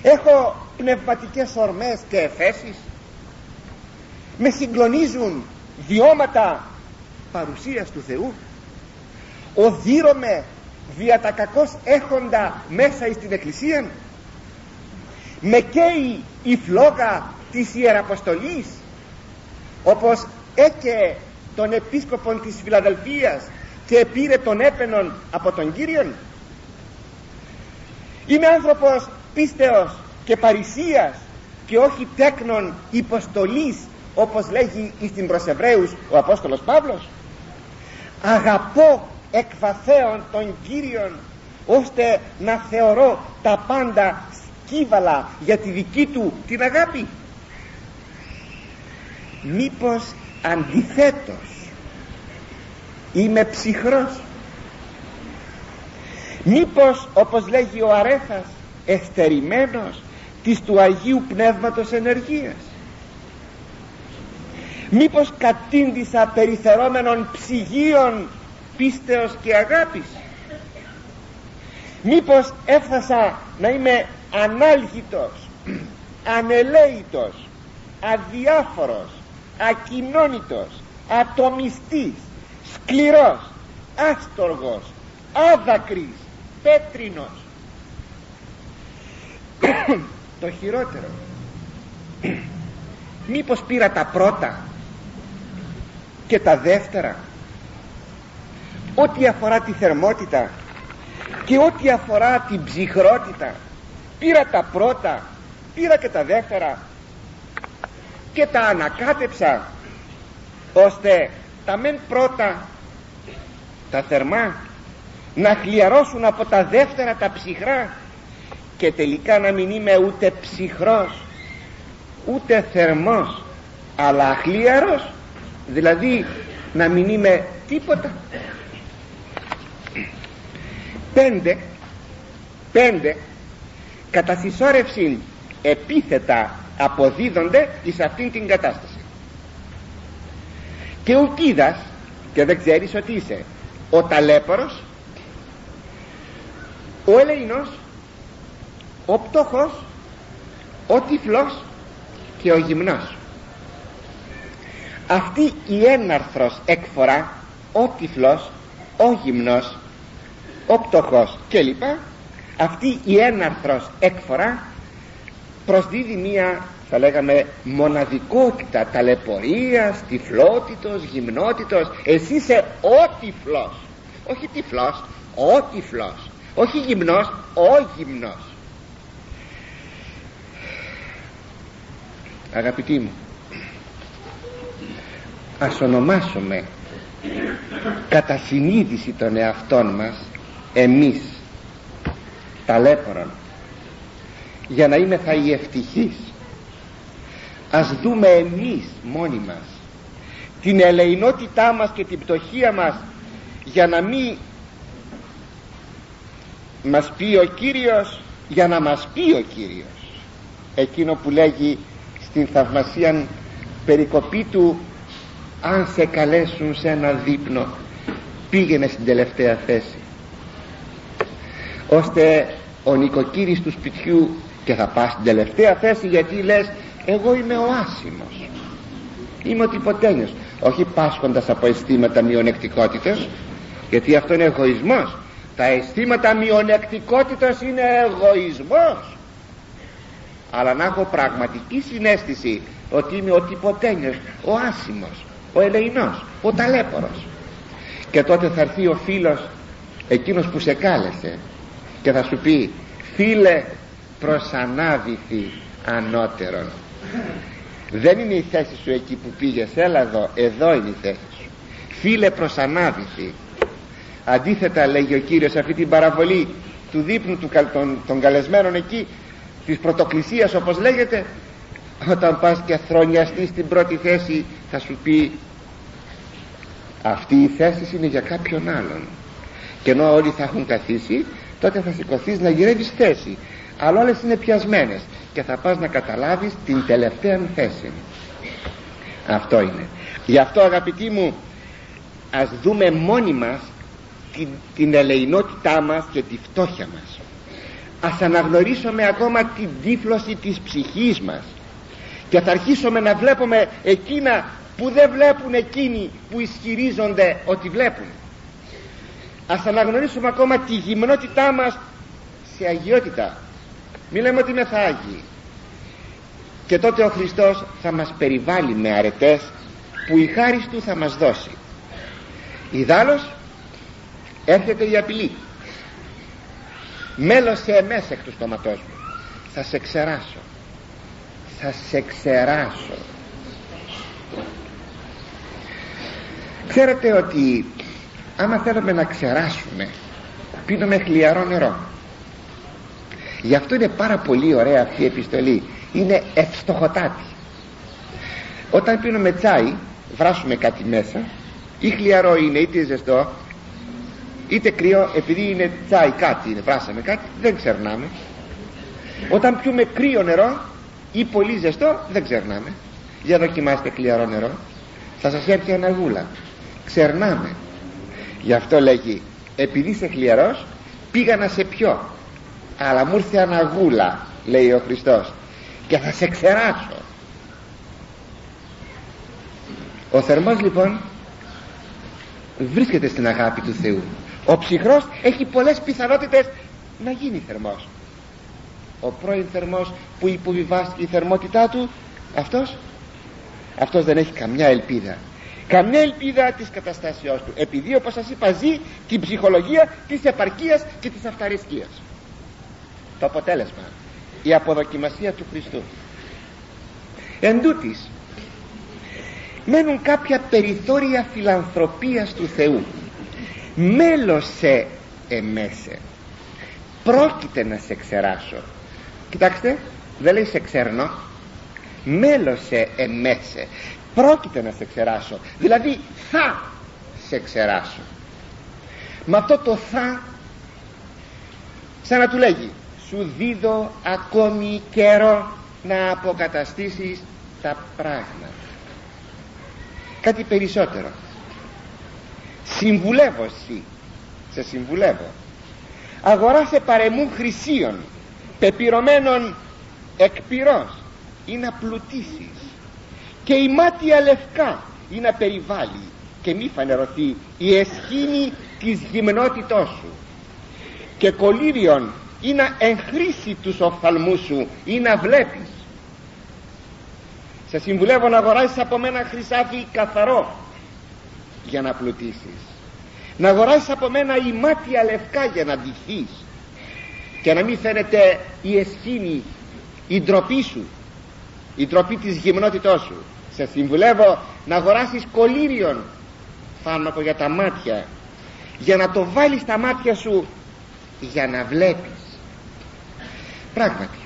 Έχω πνευματικές ορμές και εφέσεις? Με συγκλονίζουν βιώματα παρουσίας του Θεού? Οδύρομαι δια τα κακώς έχοντα μέσα εις την Εκκλησία? Με καίει η φλόγα της Ιεραποστολής, όπως έκαιε τον επίσκοπον της Φιλαδελφίας και πήρε τον έπαινον από τον Κύριον? Είμαι άνθρωπος πίστεως και παρησίας και όχι τέκνον υποστολής, όπως λέγει εις την προς Εβραίους ο Απόστολος Παύλος. Αγαπώ εκ βαθέων τον Κύριον, ώστε να θεωρώ τα πάντα σκύβαλα για τη δική του την αγάπη. Μήπως αντιθέτως είμαι ψυχρός? Μήπως, όπως λέγει ο Αρέθας, εστερημένος της του Αγίου Πνεύματος ενεργείας? Μήπως κατήντησα περιθερώμενων ψυγείων πίστεως και αγάπης? Μήπως έφτασα να είμαι ανάλγητος, ανελέητος, αδιάφορος, ακοινώνητος, ατομιστής, σκληρός, άστοργος, άδακρης, πέτρινος? Το χειρότερο, μήπως πήρα τα πρώτα και τα δεύτερα? ό,τι αφορά τη θερμότητα και ό,τι αφορά την ψυχρότητα. Πήρα τα πρώτα, πήρα και τα δεύτερα και τα ανακάτεψα, ώστε τα μεν πρώτα, τα θερμά, να χλιαρώσουν από τα δεύτερα, τα ψυχρά, και τελικά να μην είμαι ούτε ψυχρός ούτε θερμός, αλλά χλιαρός, δηλαδή να μην είμαι τίποτα. Πέντε, πέντε κατά συσσόρευση επίθετα αποδίδονται εις αυτήν την κατάσταση. Και ουκίδας, και δεν ξέρεις ότι είσαι ο ταλέπορος, ο ελεηνός, ο πτωχός, ο τυφλός και ο γυμνός. Αυτή η έναρθρος έκφορα, ο τυφλός, ο γυμνός, ο πτωχός κλπ, αυτή η έναρθρος έκφορα προσδίδει μία, θα λέγαμε, μοναδικότητα, ταλαιπωρίας, τυφλότητος, γυμνότητος. Εσύ είσαι ο τυφλός, όχι τυφλός, ο τυφλός, όχι γυμνός, ο γυμνός. Αγαπητοί μου, ας ονομάσουμε κατά συνείδηση των εαυτών μας εμείς ταλέπορον, για να είμαι θα οι ευτυχείς. Ας δούμε εμείς μόνοι μας την ελεηνότητά μας και την πτωχία μας, για να μην μας πει ο Κύριος, για να μας πει ο Κύριος εκείνο που λέγει στην θαυμασίαν περικοπή του: αν σε καλέσουν σε ένα δείπνο, πήγαινε στην τελευταία θέση, ώστε ο νοικοκύρης του σπιτιού, και θα πας στην τελευταία θέση, γιατί λες εγώ είμαι ο άσημος, είμαι ο τυποτένιος, όχι πάσχοντας από αισθήματα μειονεκτικότητας, γιατί αυτό είναι εγωισμός. Τα αισθήματα μειονεκτικότητας είναι εγωισμός, αλλά να έχω πραγματική συνέστηση ότι είμαι ο τυποτένιος, ο άσημος, ο ελεηνός, ο ταλέπορος. Και τότε θα έρθει ο φίλος εκείνος που σε κάλεσε και θα σου πει: φίλε, προς ανάβηθη ανώτερον, δεν είναι η θέση σου εκεί που πήγες, έλα εδώ, εδώ είναι η θέση σου, φίλε, προς ανάβηθη. Αντίθετα λέγει ο Κύριος αυτή την παραβολή του δείπνου του, των, των καλεσμένων εκεί, της πρωτοκλησίας όπως λέγεται: όταν πας και θρονιαστείς στην πρώτη θέση, θα σου πει αυτή η θέση είναι για κάποιον άλλον, και ενώ όλοι θα έχουν καθίσει, τότε θα σηκωθείς να γυρεύεις θέση, αλλά όλες είναι πιασμένες, και θα πας να καταλάβεις την τελευταία θέση. Αυτό είναι. Γι' αυτό, αγαπητοί μου, ας δούμε μόνοι μας την, την ελεηνότητά μας και τη φτώχεια μας. Ας αναγνωρίσουμε ακόμα την τύφλωση της ψυχής μας, και θα αρχίσουμε να βλέπουμε εκείνα που δεν βλέπουν εκείνοι που ισχυρίζονται ότι βλέπουν. Ας αναγνωρίσουμε ακόμα τη γυμνότητά μας σε αγιότητα. Μην λέμε ότι είναι θα άγιοι. Και τότε ο Χριστός θα μας περιβάλλει με αρετές που η χάρις του θα μας δώσει. Ιδάλλως έρχεται η απειλή: μέλος σε εμές εκ του στόματός μου, θα σε ξεράσω, θα σε ξεράσω. Ξέρετε ότι άμα θέλουμε να ξεράσουμε, πίνουμε χλιαρό νερό. Γι' αυτό είναι πάρα πολύ ωραία αυτή η επιστολή, είναι ευστοχωτάτη. Όταν πίνουμε τσάι, βράσουμε κάτι μέσα, ή χλιαρό είναι, είτε ζεστό είτε κρύο, επειδή είναι τσάι, κάτι είναι, βράσαμε κάτι, δεν ξερνάμε. Όταν πιούμε κρύο νερό ή πολύ ζεστό, δεν ξερνάμε. Για δοκιμάστε χλιαρό νερό, θα σας έρθει αναγούλα, ξερνάμε. Γι' αυτό λέγει: επειδή είσαι χλιαρός, πήγα να σε πιω, αλλά μου ήρθε αναγούλα, λέει ο Χριστός, και θα σε ξεράσω. Ο θερμός λοιπόν βρίσκεται στην αγάπη του Θεού. Ο ψυχρός έχει πολλές πιθανότητες να γίνει θερμός. Ο πρώην θερμός που υποβιβάστηκε η θερμότητά του, αυτός αυτός δεν έχει καμιά ελπίδα. καμιά ελπίδα της καταστάσεώς του, επειδή όπως σας είπα ζει την ψυχολογία της επαρκίας και της αυταρισκίας. Το αποτέλεσμα, η αποδοκιμασία του Χριστού. Εν τούτης, μένουν κάποια περιθώρια φιλανθρωπίας του Θεού. Μέλωσε εμέσε. Πρόκειται να σε ξεράσω. Κοιτάξτε, δεν λέει σε ξέρνω. Μέλωσε εμέσε. Πρόκειται να σε ξεράσω. Δηλαδή θα σε ξεράσω. Μα αυτό το θα, σαν να του λέγει, σου δίδω ακόμη καιρό να αποκαταστήσεις τα πράγματα. Κάτι περισσότερο. Συμβουλεύω εσύ. Σε συμβουλεύω. Αγοράσε παρεμού χρυσίων, πεπειρωμένων εκπυρός, ή να πλουτίσεις, και η μάτια λευκά, ή να περιβάλλει, και μη φανερωθεί η εσχήνη της γυμνότητός σου, και κολύριον, ή να εγχρήσει τους οφθαλμούς σου, ή να βλέπεις. Σε συμβουλεύω να αγοράσεις από μένα χρυσάφι καθαρό για να πλουτίσεις, να αγοράσεις από μένα η μάτια λευκά για να ντυθείς και να μην φαίνεται η εσχήνη, η ντροπή σου, η ντροπή της γυμνότητός σου. Σε συμβουλεύω να αγοράσεις κολύριον φάρμακο για τα μάτια, για να το βάλεις στα μάτια σου για να βλέπεις. Πράγματι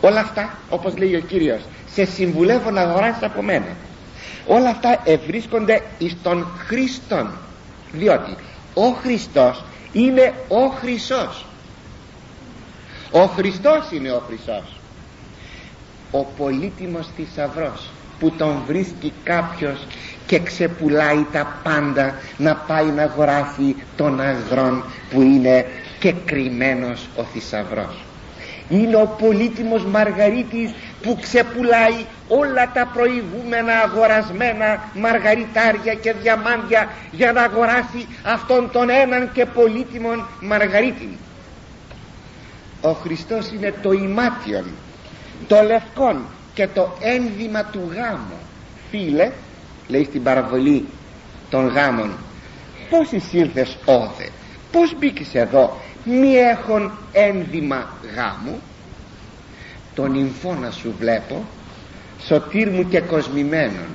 όλα αυτά, όπως λέει ο Κύριος, σε συμβουλεύω να αγοράσεις από μένα, όλα αυτά ευρίσκονται εις τον Χριστόν, διότι ο Χριστός είναι ο χρυσός. Ο Χριστός είναι ο χρυσός, ο πολύτιμος θησαυρός που τον βρίσκει κάποιος και ξεπουλάει τα πάντα να πάει να αγοράσει τον αγρόν που είναι και κρυμμένος ο θησαυρός. Είναι ο πολύτιμος μαργαρίτης που ξεπουλάει όλα τα προηγούμενα αγορασμένα μαργαριτάρια και διαμάντια για να αγοράσει αυτόν τον έναν και πολύτιμον μαργαρίτη. Ο Χριστός είναι το ημάτιον, το λευκόν και το ένδυμα του γάμου. Φίλε, λέει στην παραβολή των γάμων, πώς εισήλθες όδε, πώς μπήκες εδώ, μη έχων ένδυμα γάμου. Τον νυμφώνα σου βλέπω, σωτήρ μου και κοσμημένον,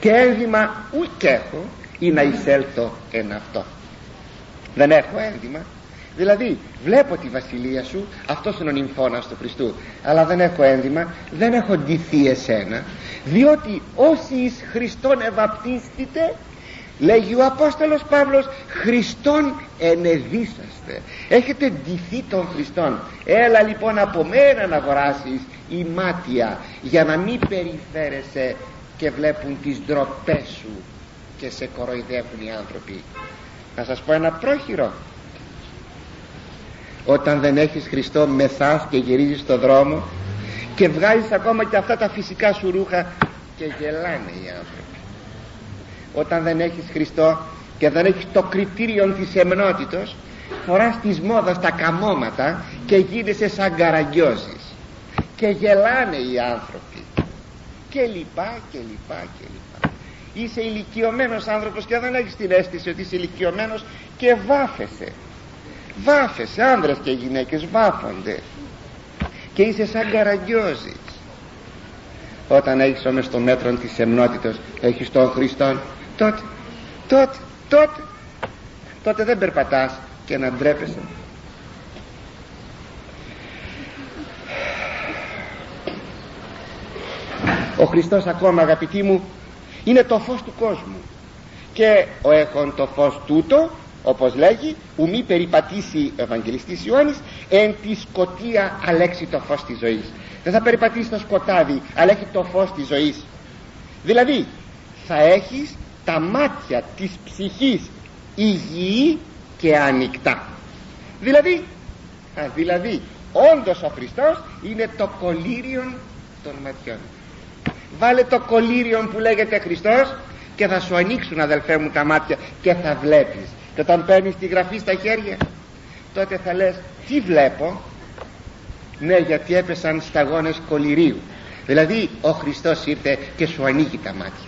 και ένδυμα ουκ έχω, ή να εισέλθω εν αυτό. Δεν έχω ένδυμα. Δηλαδή βλέπω τη βασιλεία σου, αυτός είναι ο νυμφώνας του Χριστού, αλλά δεν έχω ένδυμα, δεν έχω ντυθεί εσένα, διότι όσοι εις Χριστόν ευαπτίστητε, λέγει ο Απόστολος Παύλος, Χριστόν ενεδίσαστε. Έχετε ντυθεί τον Χριστόν. Έλα λοιπόν από μένα να αγοράσεις η μάτια, για να μην περιφέρεσαι και βλέπουν τις ντροπές σου και σε κοροϊδεύουν οι άνθρωποι. Να σας πω ένα πρόχειρο. Όταν δεν έχεις Χριστό μεθάς και γυρίζεις στο δρόμο και βγάζεις ακόμα και αυτά τα φυσικά σου ρούχα και γελάνε οι άνθρωποι. Όταν δεν έχεις Χριστό και δεν έχεις το κριτήριο της εμνότητος, φοράς της μόδας τα καμώματα και γίνεσαι σαν καραγκιόζης και γελάνε οι άνθρωποι και λοιπά και λοιπά και λοιπά. Είσαι ηλικιωμένος άνθρωπος και δεν έχεις την αίσθηση ότι είσαι ηλικιωμένος και βάφεσαι. Βάφεσαι, άνδρες και γυναίκες βάφονται και είσαι σαν καραγκιόζης. Όταν έχεις όμως το μέτρο της εμνότητος, έχεις τον Χριστόν, τότε, τότε, τότε, τότε δεν περπατάς και να ντρέπεσαι. Ο Χριστός ακόμα, αγαπητοί μου, είναι το φως του κόσμου, και ο έχων το φως τούτο, όπως λέγει, ου μη περιπατήσει ο Ευαγγελιστής Ιωάννης εν τη σκοτία, αλέξει το φως της ζωής. Δεν θα περιπατήσει το σκοτάδι, αλλά έχει το φως της ζωής. Δηλαδή θα έχεις τα μάτια της ψυχής υγιή και ανοιχτά. Δηλαδή α, δηλαδή όντως ο Χριστός είναι το κολύριον των ματιών. Βάλε το κολύριον που λέγεται Χριστός και θα σου ανοίξουν, αδελφέ μου, τα μάτια και θα βλέπεις. Και όταν παίρνεις τη γραφή στα χέρια, τότε θα λες, τι βλέπω? Ναι, γιατί έπεσαν σταγόνες κολυρίου. Δηλαδή ο Χριστός ήρθε και σου ανοίγει τα μάτια.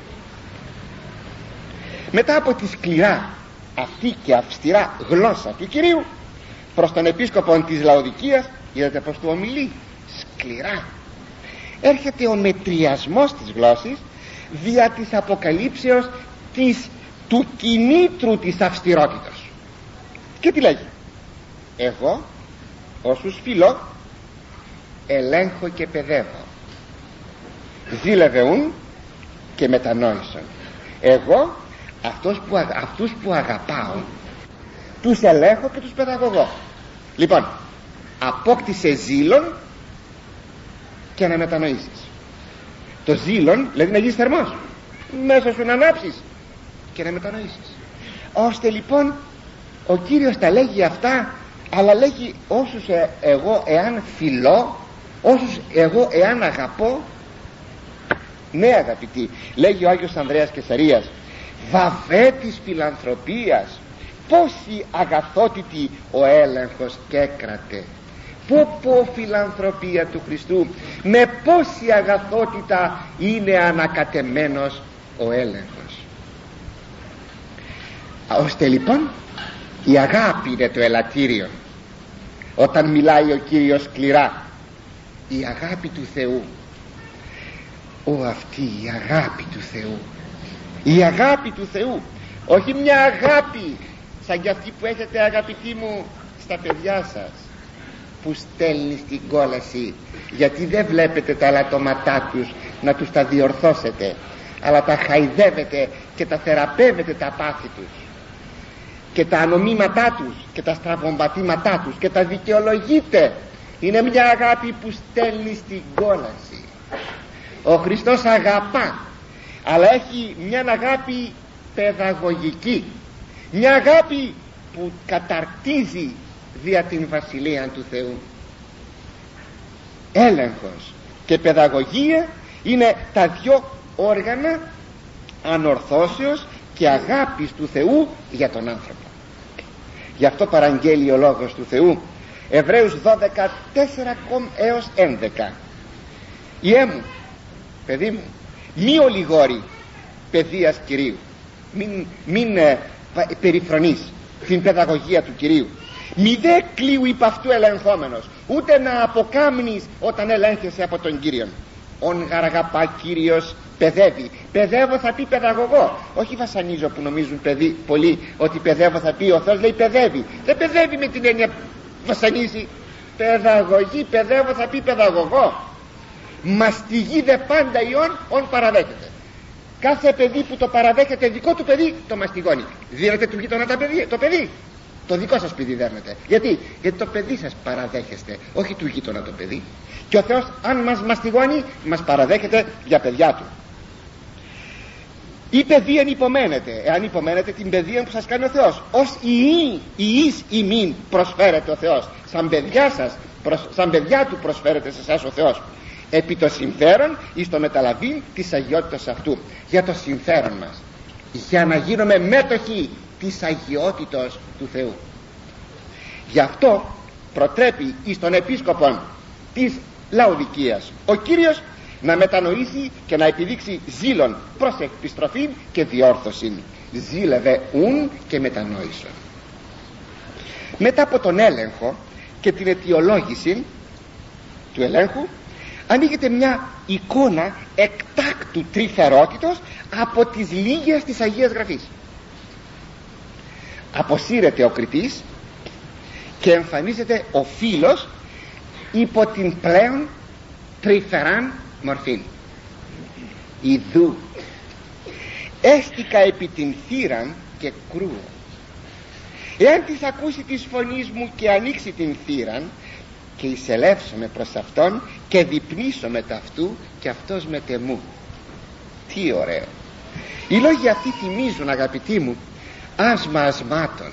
Μετά από τη σκληρά αυτή και αυστηρά γλώσσα του Κυρίου προς τον επίσκοπο της Λαοδικίας, είδατε πως του ομιλεί σκληρά, έρχεται ο μετριασμός της γλώσσης δια της αποκαλύψεως της, του κινήτρου της αυστηρότητας. Και τι λέγει? Εγώ όσους φιλώ ελέγχω και παιδεύω, δίλευεουν και μετανόησαν. Εγώ αυτός που, αυτούς που αγαπάω τους ελέγχω και τους παιδαγωγώ. Λοιπόν, απόκτησε ζήλον και να μετανοήσεις. Το ζήλον δηλαδή να γίνεις θερμός, μέσα σου να ανάψεις και να μετανοήσεις. Ώστε λοιπόν ο Κύριος τα λέγει αυτά, αλλά λέγει όσους εγώ εάν φιλώ, όσους εγώ εάν αγαπώ. Ναι αγαπητοί, λέγει ο Άγιος Ανδρέας Καισαρείας, βαβέ της φιλανθρωπίας πόση αγαθότητη ο έλεγχος και έκρατε. Πω πω, φιλανθρωπία του Χριστού, με πόση αγαθότητα είναι ανακατεμένος ο έλεγχος. Ώστε λοιπόν η αγάπη είναι το ελαττήριο. Όταν μιλάει ο Κύριος σκληρά, η αγάπη του Θεού, ο αυτή η αγάπη του Θεού, η αγάπη του Θεού, όχι μια αγάπη σαν κι αυτή που έχετε αγαπητοί μου στα παιδιά σας, που στέλνει στην κόλαση γιατί δεν βλέπετε τα λαττώματά τους να τους τα διορθώσετε, αλλά τα χαϊδεύετε και τα θεραπεύετε τα πάθη τους και τα ανομήματά τους και τα στραβομπατήματά τους και τα δικαιολογείτε. Είναι μια αγάπη που στέλνει στην κόλαση. Ο Χριστός αγαπά, αλλά έχει μια αγάπη παιδαγωγική, μια αγάπη που καταρτίζει δια την Βασιλεία του Θεού. Έλεγχος και παιδαγωγία είναι τα δυο όργανα ανορθώσεως και αγάπης του Θεού για τον άνθρωπο. Γι' αυτό παραγγέλει ο λόγος του Θεού, Εβραίους δώδεκα τέσσερα έως έντεκα, Υιέ μου, παιδί μου, μη ολιγόρη παιδείας Κυρίου, μην, μην ε, περιφρονείς την παιδαγωγία του Κυρίου, μη δε κλείου υπ' αυτού ελεγχόμενος, ούτε να αποκάμνεις όταν ελέγχεσαι από τον Κύριον. Ον γαραγαπά Κύριος παιδεύει. Παιδεύω θα πει παιδαγωγό, όχι βασανίζω που νομίζουν παιδί, πολλοί ότι παιδεύω θα πει ο Θεός, λέει παιδεύει. Δεν παιδεύει με την έννοια βασανίζει, παιδαγωγή, παιδεύω θα πει παιδαγωγό. Μαστιγεί δε πάντα ιών, ον παραδέχεται. Κάθε παιδί που το παραδέχεται δικό του παιδί, το μαστιγώνει. Δίνετε του γείτονα τα παιδί, το παιδί. Το δικό σας παιδί δέρνετε. Γιατί? Γιατί το παιδί σας παραδέχεστε, όχι του γείτονα το παιδί. Και ο Θεός αν μας μαστιγώνει, μας παραδέχεται για παιδιά του. Η παιδεία υπομένεται. Εάν υπομένετε την παιδεία που σας κάνει ο Θεός, ως ιή, ιής ημίν προσφέρεται ο Θεός. Σαν παιδιά σας, προς, σαν παιδιά του προσφέρεται σε εσάς ο Θεός. Επί το συμφέρον εις το μεταλαβήν της αγιότητας αυτού. Για το συμφέρον μας, για να γίνουμε μέτοχοι της αγιότητος του Θεού. Γι' αυτό προτρέπει εις τον επίσκοπον της Λαοδικίας ο Κύριος να μετανοήσει και να επιδείξει ζήλον προς επιστροφήν και διόρθωσήν. Ζήλευε ουν και μετανόησον. Μετά από τον έλεγχο και την αιτιολόγηση του ελέγχου, ανοίγεται μια εικόνα εκτάκτου τρυφερότητος από τις λίγες της Αγίας Γραφής. Αποσύρεται ο κριτής και εμφανίζεται ο φίλος υπό την πλέον τρυφεράν μορφή. Ιδού έστικα επί την θύραν και κρούω. Εάν της ακούσει της φωνής μου και ανοίξει την θύραν, και εισελεύσουμε προς αυτόν και διπνίσουμε ταυτού και αυτός μετεμού. Τι ωραίο! Οι λόγοι αυτοί θυμίζουν αγαπητοί μου άσμα ασμάτων.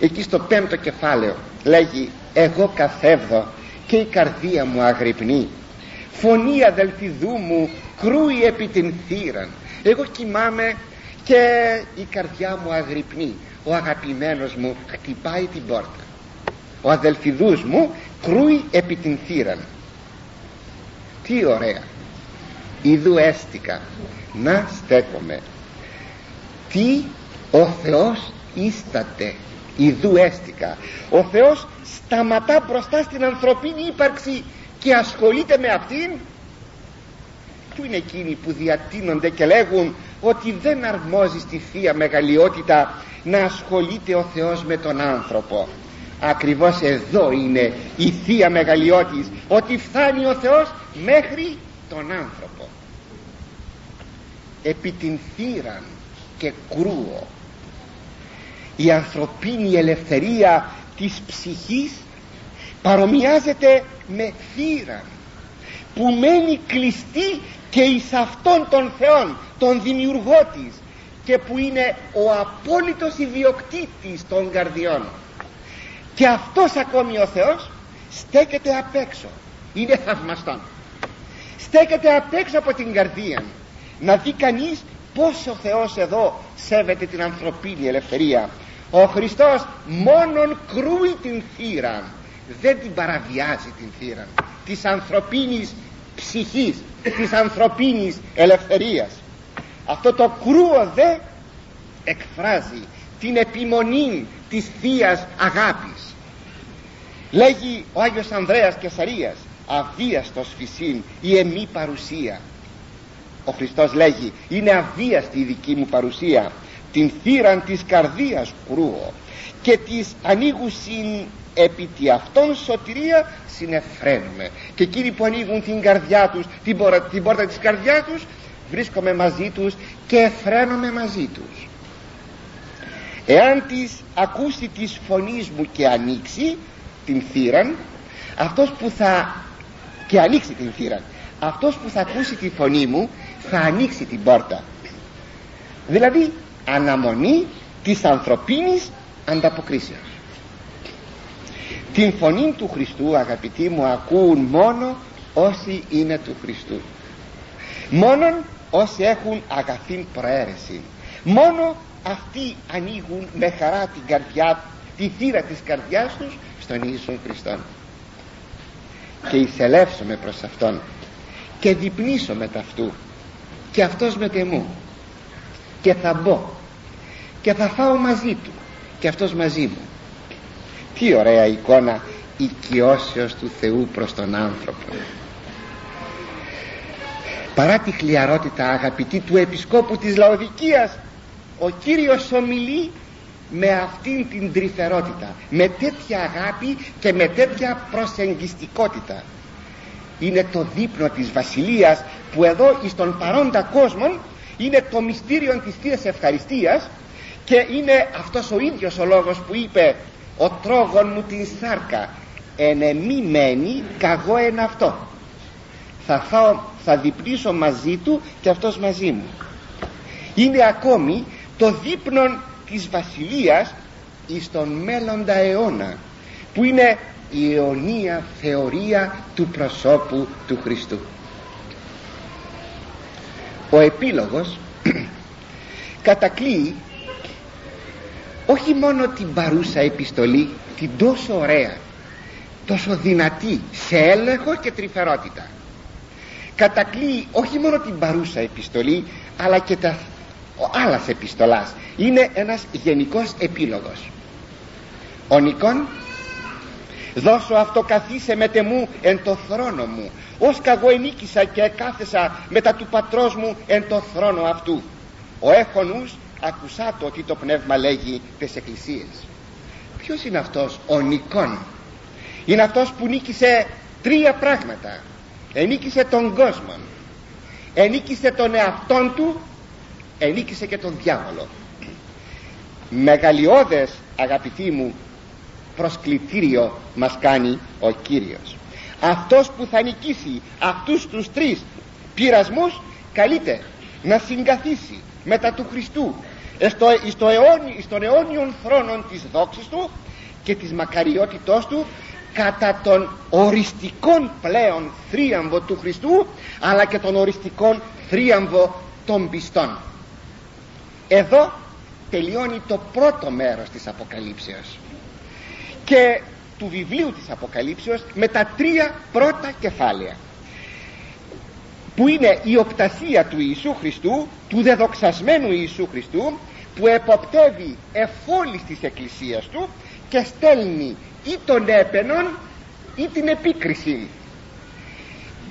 Εκεί στο πέμπτο κεφάλαιο λέγει, εγώ καθεύδω και η καρδία μου αγρυπνεί, φωνή αδελφιδού μου κρούει επί την θύραν. Εγώ κοιμάμαι και η καρδιά μου αγρυπνεί, ο αγαπημένος μου χτυπάει την πόρτα, ο αδελφιδούς μου κρούει επί την θύραν. Τι ωραία! Ιδού έστικα να στέκομαι τι ο Θεός ίσταται, ιδού έστικα. Ο Θεός σταματά μπροστά στην ανθρωπίνη ύπαρξη και ασχολείται με αυτήν. Πού είναι εκείνοι που διατείνονται και λέγουν ότι δεν αρμόζει στη Θεία Μεγαλειότητα να ασχολείται ο Θεός με τον άνθρωπο? Ακριβώς εδώ είναι η Θεία Μεγαλειότης, ότι φτάνει ο Θεός μέχρι τον άνθρωπο. Επί την θύραν και κρούω η ανθρωπίνη ελευθερία της ψυχής παρομοιάζεται με θύραν που μένει κλειστή και εις αυτόν τον Θεόν, τον δημιουργό της, και που είναι ο απόλυτος ιδιοκτήτης των καρδιών. Και αυτός ακόμη ο Θεός στέκεται απ' έξω. Είναι θαυμαστόν. Στέκεται απ' έξω από την καρδία. Να δει κανείς πως ο Θεός εδώ σέβεται την ανθρωπίνη ελευθερία. Ο Χριστός μόνον κρούει την θύρα, δεν την παραβιάζει την θύρα της ανθρωπίνης ψυχής, της ανθρωπίνης ελευθερίας. Αυτό το κρούο δε εκφράζει την επιμονή της θείας αγάπης. Λέγει ο Άγιος Ανδρέας Καισαρείας, αβίαστος φυσήν η εμή παρουσία. Ο Χριστός λέγει, είναι αβίαστη η δική μου παρουσία, την θύραν της καρδίας κρούω και της ανοίγουσιν επί τη αυτών σωτηρία συνεφραίνουμε. Και εκείνοι που ανοίγουν την καρδιά τους, την πόρτα, την πόρτα της καρδιάς τους, βρίσκομαι μαζί τους και εφραίνομαι μαζί τους. Εάν της ακούσει της φωνής μου και ανοίξει την θύραν, αυτός που θα και ανοίξει την θύραν, αυτός που θα ακούσει τη φωνή μου θα ανοίξει την πόρτα. Δηλαδή αναμονή της ανθρωπίνης ανταποκρίσεως. Την φωνή του Χριστού, αγαπητοί μου, ακούουν μόνο όσοι είναι του Χριστού, μόνον όσοι έχουν αγαθήν προαίρεση. Μόνο αυτοί ανοίγουν με χαρά την καρδιά, τη θύρα της καρδιάς τους στον Ιησού Χριστόν. Και εισελεύσουμε προς Αυτόν και διπνήσω μεταυτού και Αυτός μετεμού, και θα μπω και θα φάω μαζί Του και Αυτός μαζί μου. Τι ωραία εικόνα οικειώσεως του Θεού προς τον άνθρωπο. Παρά τη χλιαρότητα, αγαπητή, του επισκόπου της Λαοδικίας, ο Κύριος ομιλεί με αυτήν την τρυφερότητα, με τέτοια αγάπη και με τέτοια προσεγγιστικότητα. Είναι το δείπνο της βασιλείας που εδώ εις τον παρόντα κόσμον είναι το μυστήριο της Θείας Ευχαριστίας, και είναι αυτός ο ίδιος ο λόγος που είπε «Ο τρόγων μου την σάρκα, εν εμή μένει καγώ εν αυτό». Θα, φάω, θα διπνήσω μαζί του και αυτός μαζί μου. Είναι ακόμη το δείπνον της βασιλείας εις τον μέλλοντα αιώνα, που είναι η αιωνία θεωρία του προσώπου του Χριστού. Ο επίλογος κατακλείει όχι μόνο την παρούσα επιστολή, την τόσο ωραία, τόσο δυνατή σε έλεγχο και τρυφερότητα. Κατακλείει όχι μόνο την παρούσα επιστολή, αλλά και τα άλλας επιστολάς. Είναι ένας γενικός επίλογος. Ο Νικόν, δώσω αυτοκαθίσε μετεμού εν το θρόνο μου, ως καγώ ενίκησα και εκάθεσα μετά του πατρός μου εν το θρόνο αυτού. Ο έχονους, ακουσά το ότι το πνεύμα λέγει τις εκκλησίες. Ποιος είναι αυτός ο Νικόν? Είναι αυτός που νίκησε τρία πράγματα. Ενίκησε τον κόσμο, ενίκησε τον εαυτόν του, ενίκησε και τον διάβολο. Μεγαλειώδες, αγαπητοί μου, προσκλητήριο μας κάνει ο Κύριος. Αυτός που θα νικήσει αυτούς τους τρεις πειρασμούς καλείται να συγκαθίσει μετά του Χριστού στο, στο αιώνι, στον αιώνιον θρόνον της δόξης του και της μακαριότητός του, κατά τον οριστικών πλέον θρίαμβο του Χριστού, αλλά και τον οριστικών θρίαμβο των πιστών. Εδώ τελειώνει το πρώτο μέρος της Αποκαλύψεως και του βιβλίου της Αποκαλύψεως, με τα τρία πρώτα κεφάλαια, που είναι η οπτασία του Ιησού Χριστού, του δεδοξασμένου Ιησού Χριστού, που εποπτεύει εφόλης της εκκλησίας του και στέλνει ή τον έπαινον ή την επίκριση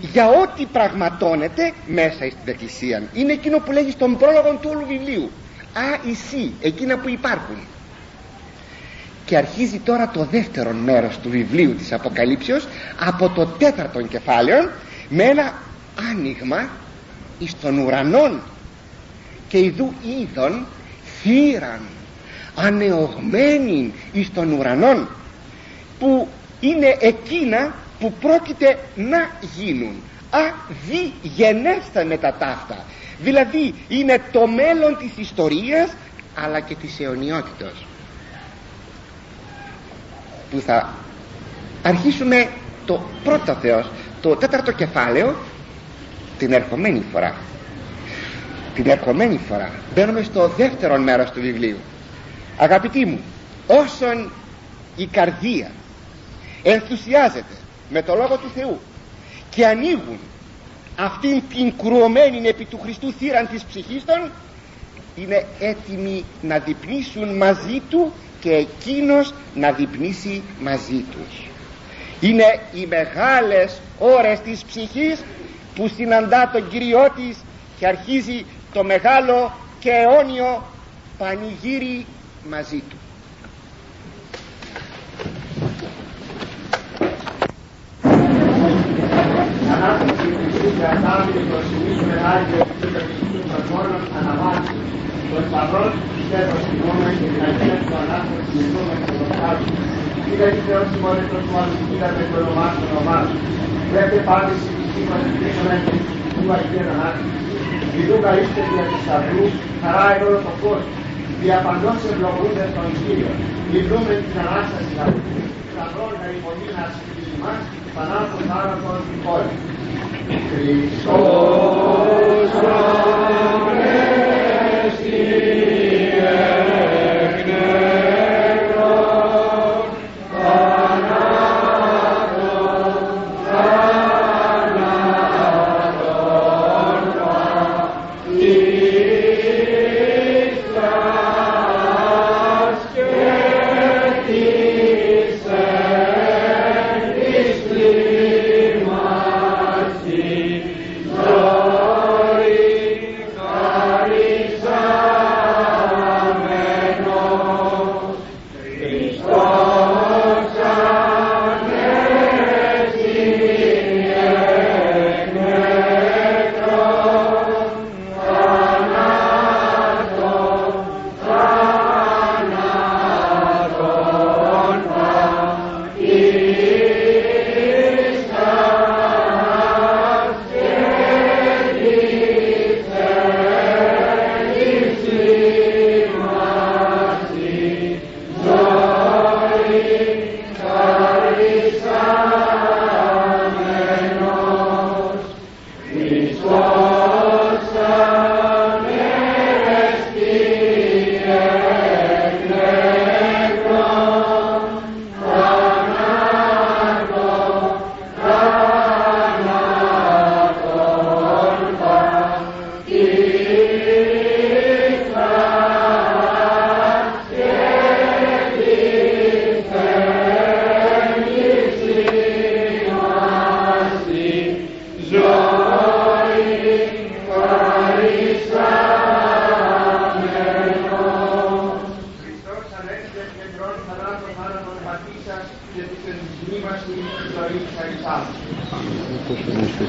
για ό,τι πραγματώνεται μέσα στην εκκλησία. Είναι εκείνο που λέγει στον πρόλογο του όλου βιβλίου, α, εσύ, εκείνα που υπάρχουν. Και αρχίζει τώρα το δεύτερο μέρος του βιβλίου της Αποκαλύψεως, από το τέταρτο κεφάλαιο, με ένα άνοιγμα εις των ουρανών και ειδού είδων θύραν ανεωγμένην εις των ουρανών, που είναι εκείνα που πρόκειται να γίνουν, αδιγενέστα με τα ταύτα, δηλαδή είναι το μέλλον της ιστορίας αλλά και της αιωνιότητος, που θα αρχίσουμε το πρώτο Θεός, το τέταρτο κεφάλαιο, την ερχομένη φορά. Την ερχομένη φορά μπαίνουμε στο δεύτερο μέρος του βιβλίου. Αγαπητοί μου, όσον η καρδία ενθουσιάζεται με το Λόγο του Θεού και ανοίγουν αυτήν την κρουωμένη επί του Χριστού θύραν της ψυχής των, είναι έτοιμοι να διπνήσουν μαζί του και εκείνος να διπνήσει μαζί τους. Είναι οι μεγάλες ώρες της ψυχής που συναντά τον Κυριό της και αρχίζει το μεγάλο και αιώνιο πανηγύρι μαζί του. Τον παρόν πιστεύω στιγμώνα και την αρχαία του ανάγκη του συνεχόμενου των κάτω. Είδα η Θεός συμμονέτος μου αντικείδατε το όνομά του όνομά του. Πρέπει πάλι συμπιστή μας επιλύσονα και του Αγίαν Ανάγκη. Ιδού καλείστε δια της σταυρού, χαρά όλο το κόσμο. Διαπαντός ευλογούνται στον Κύριο. Λυπούμε την Ανάσταση Λαού. Σταυρών να υπομείνει να ασφυλίσει μας, πανάθος άνατος την πόλη. Χριστός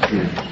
Amen.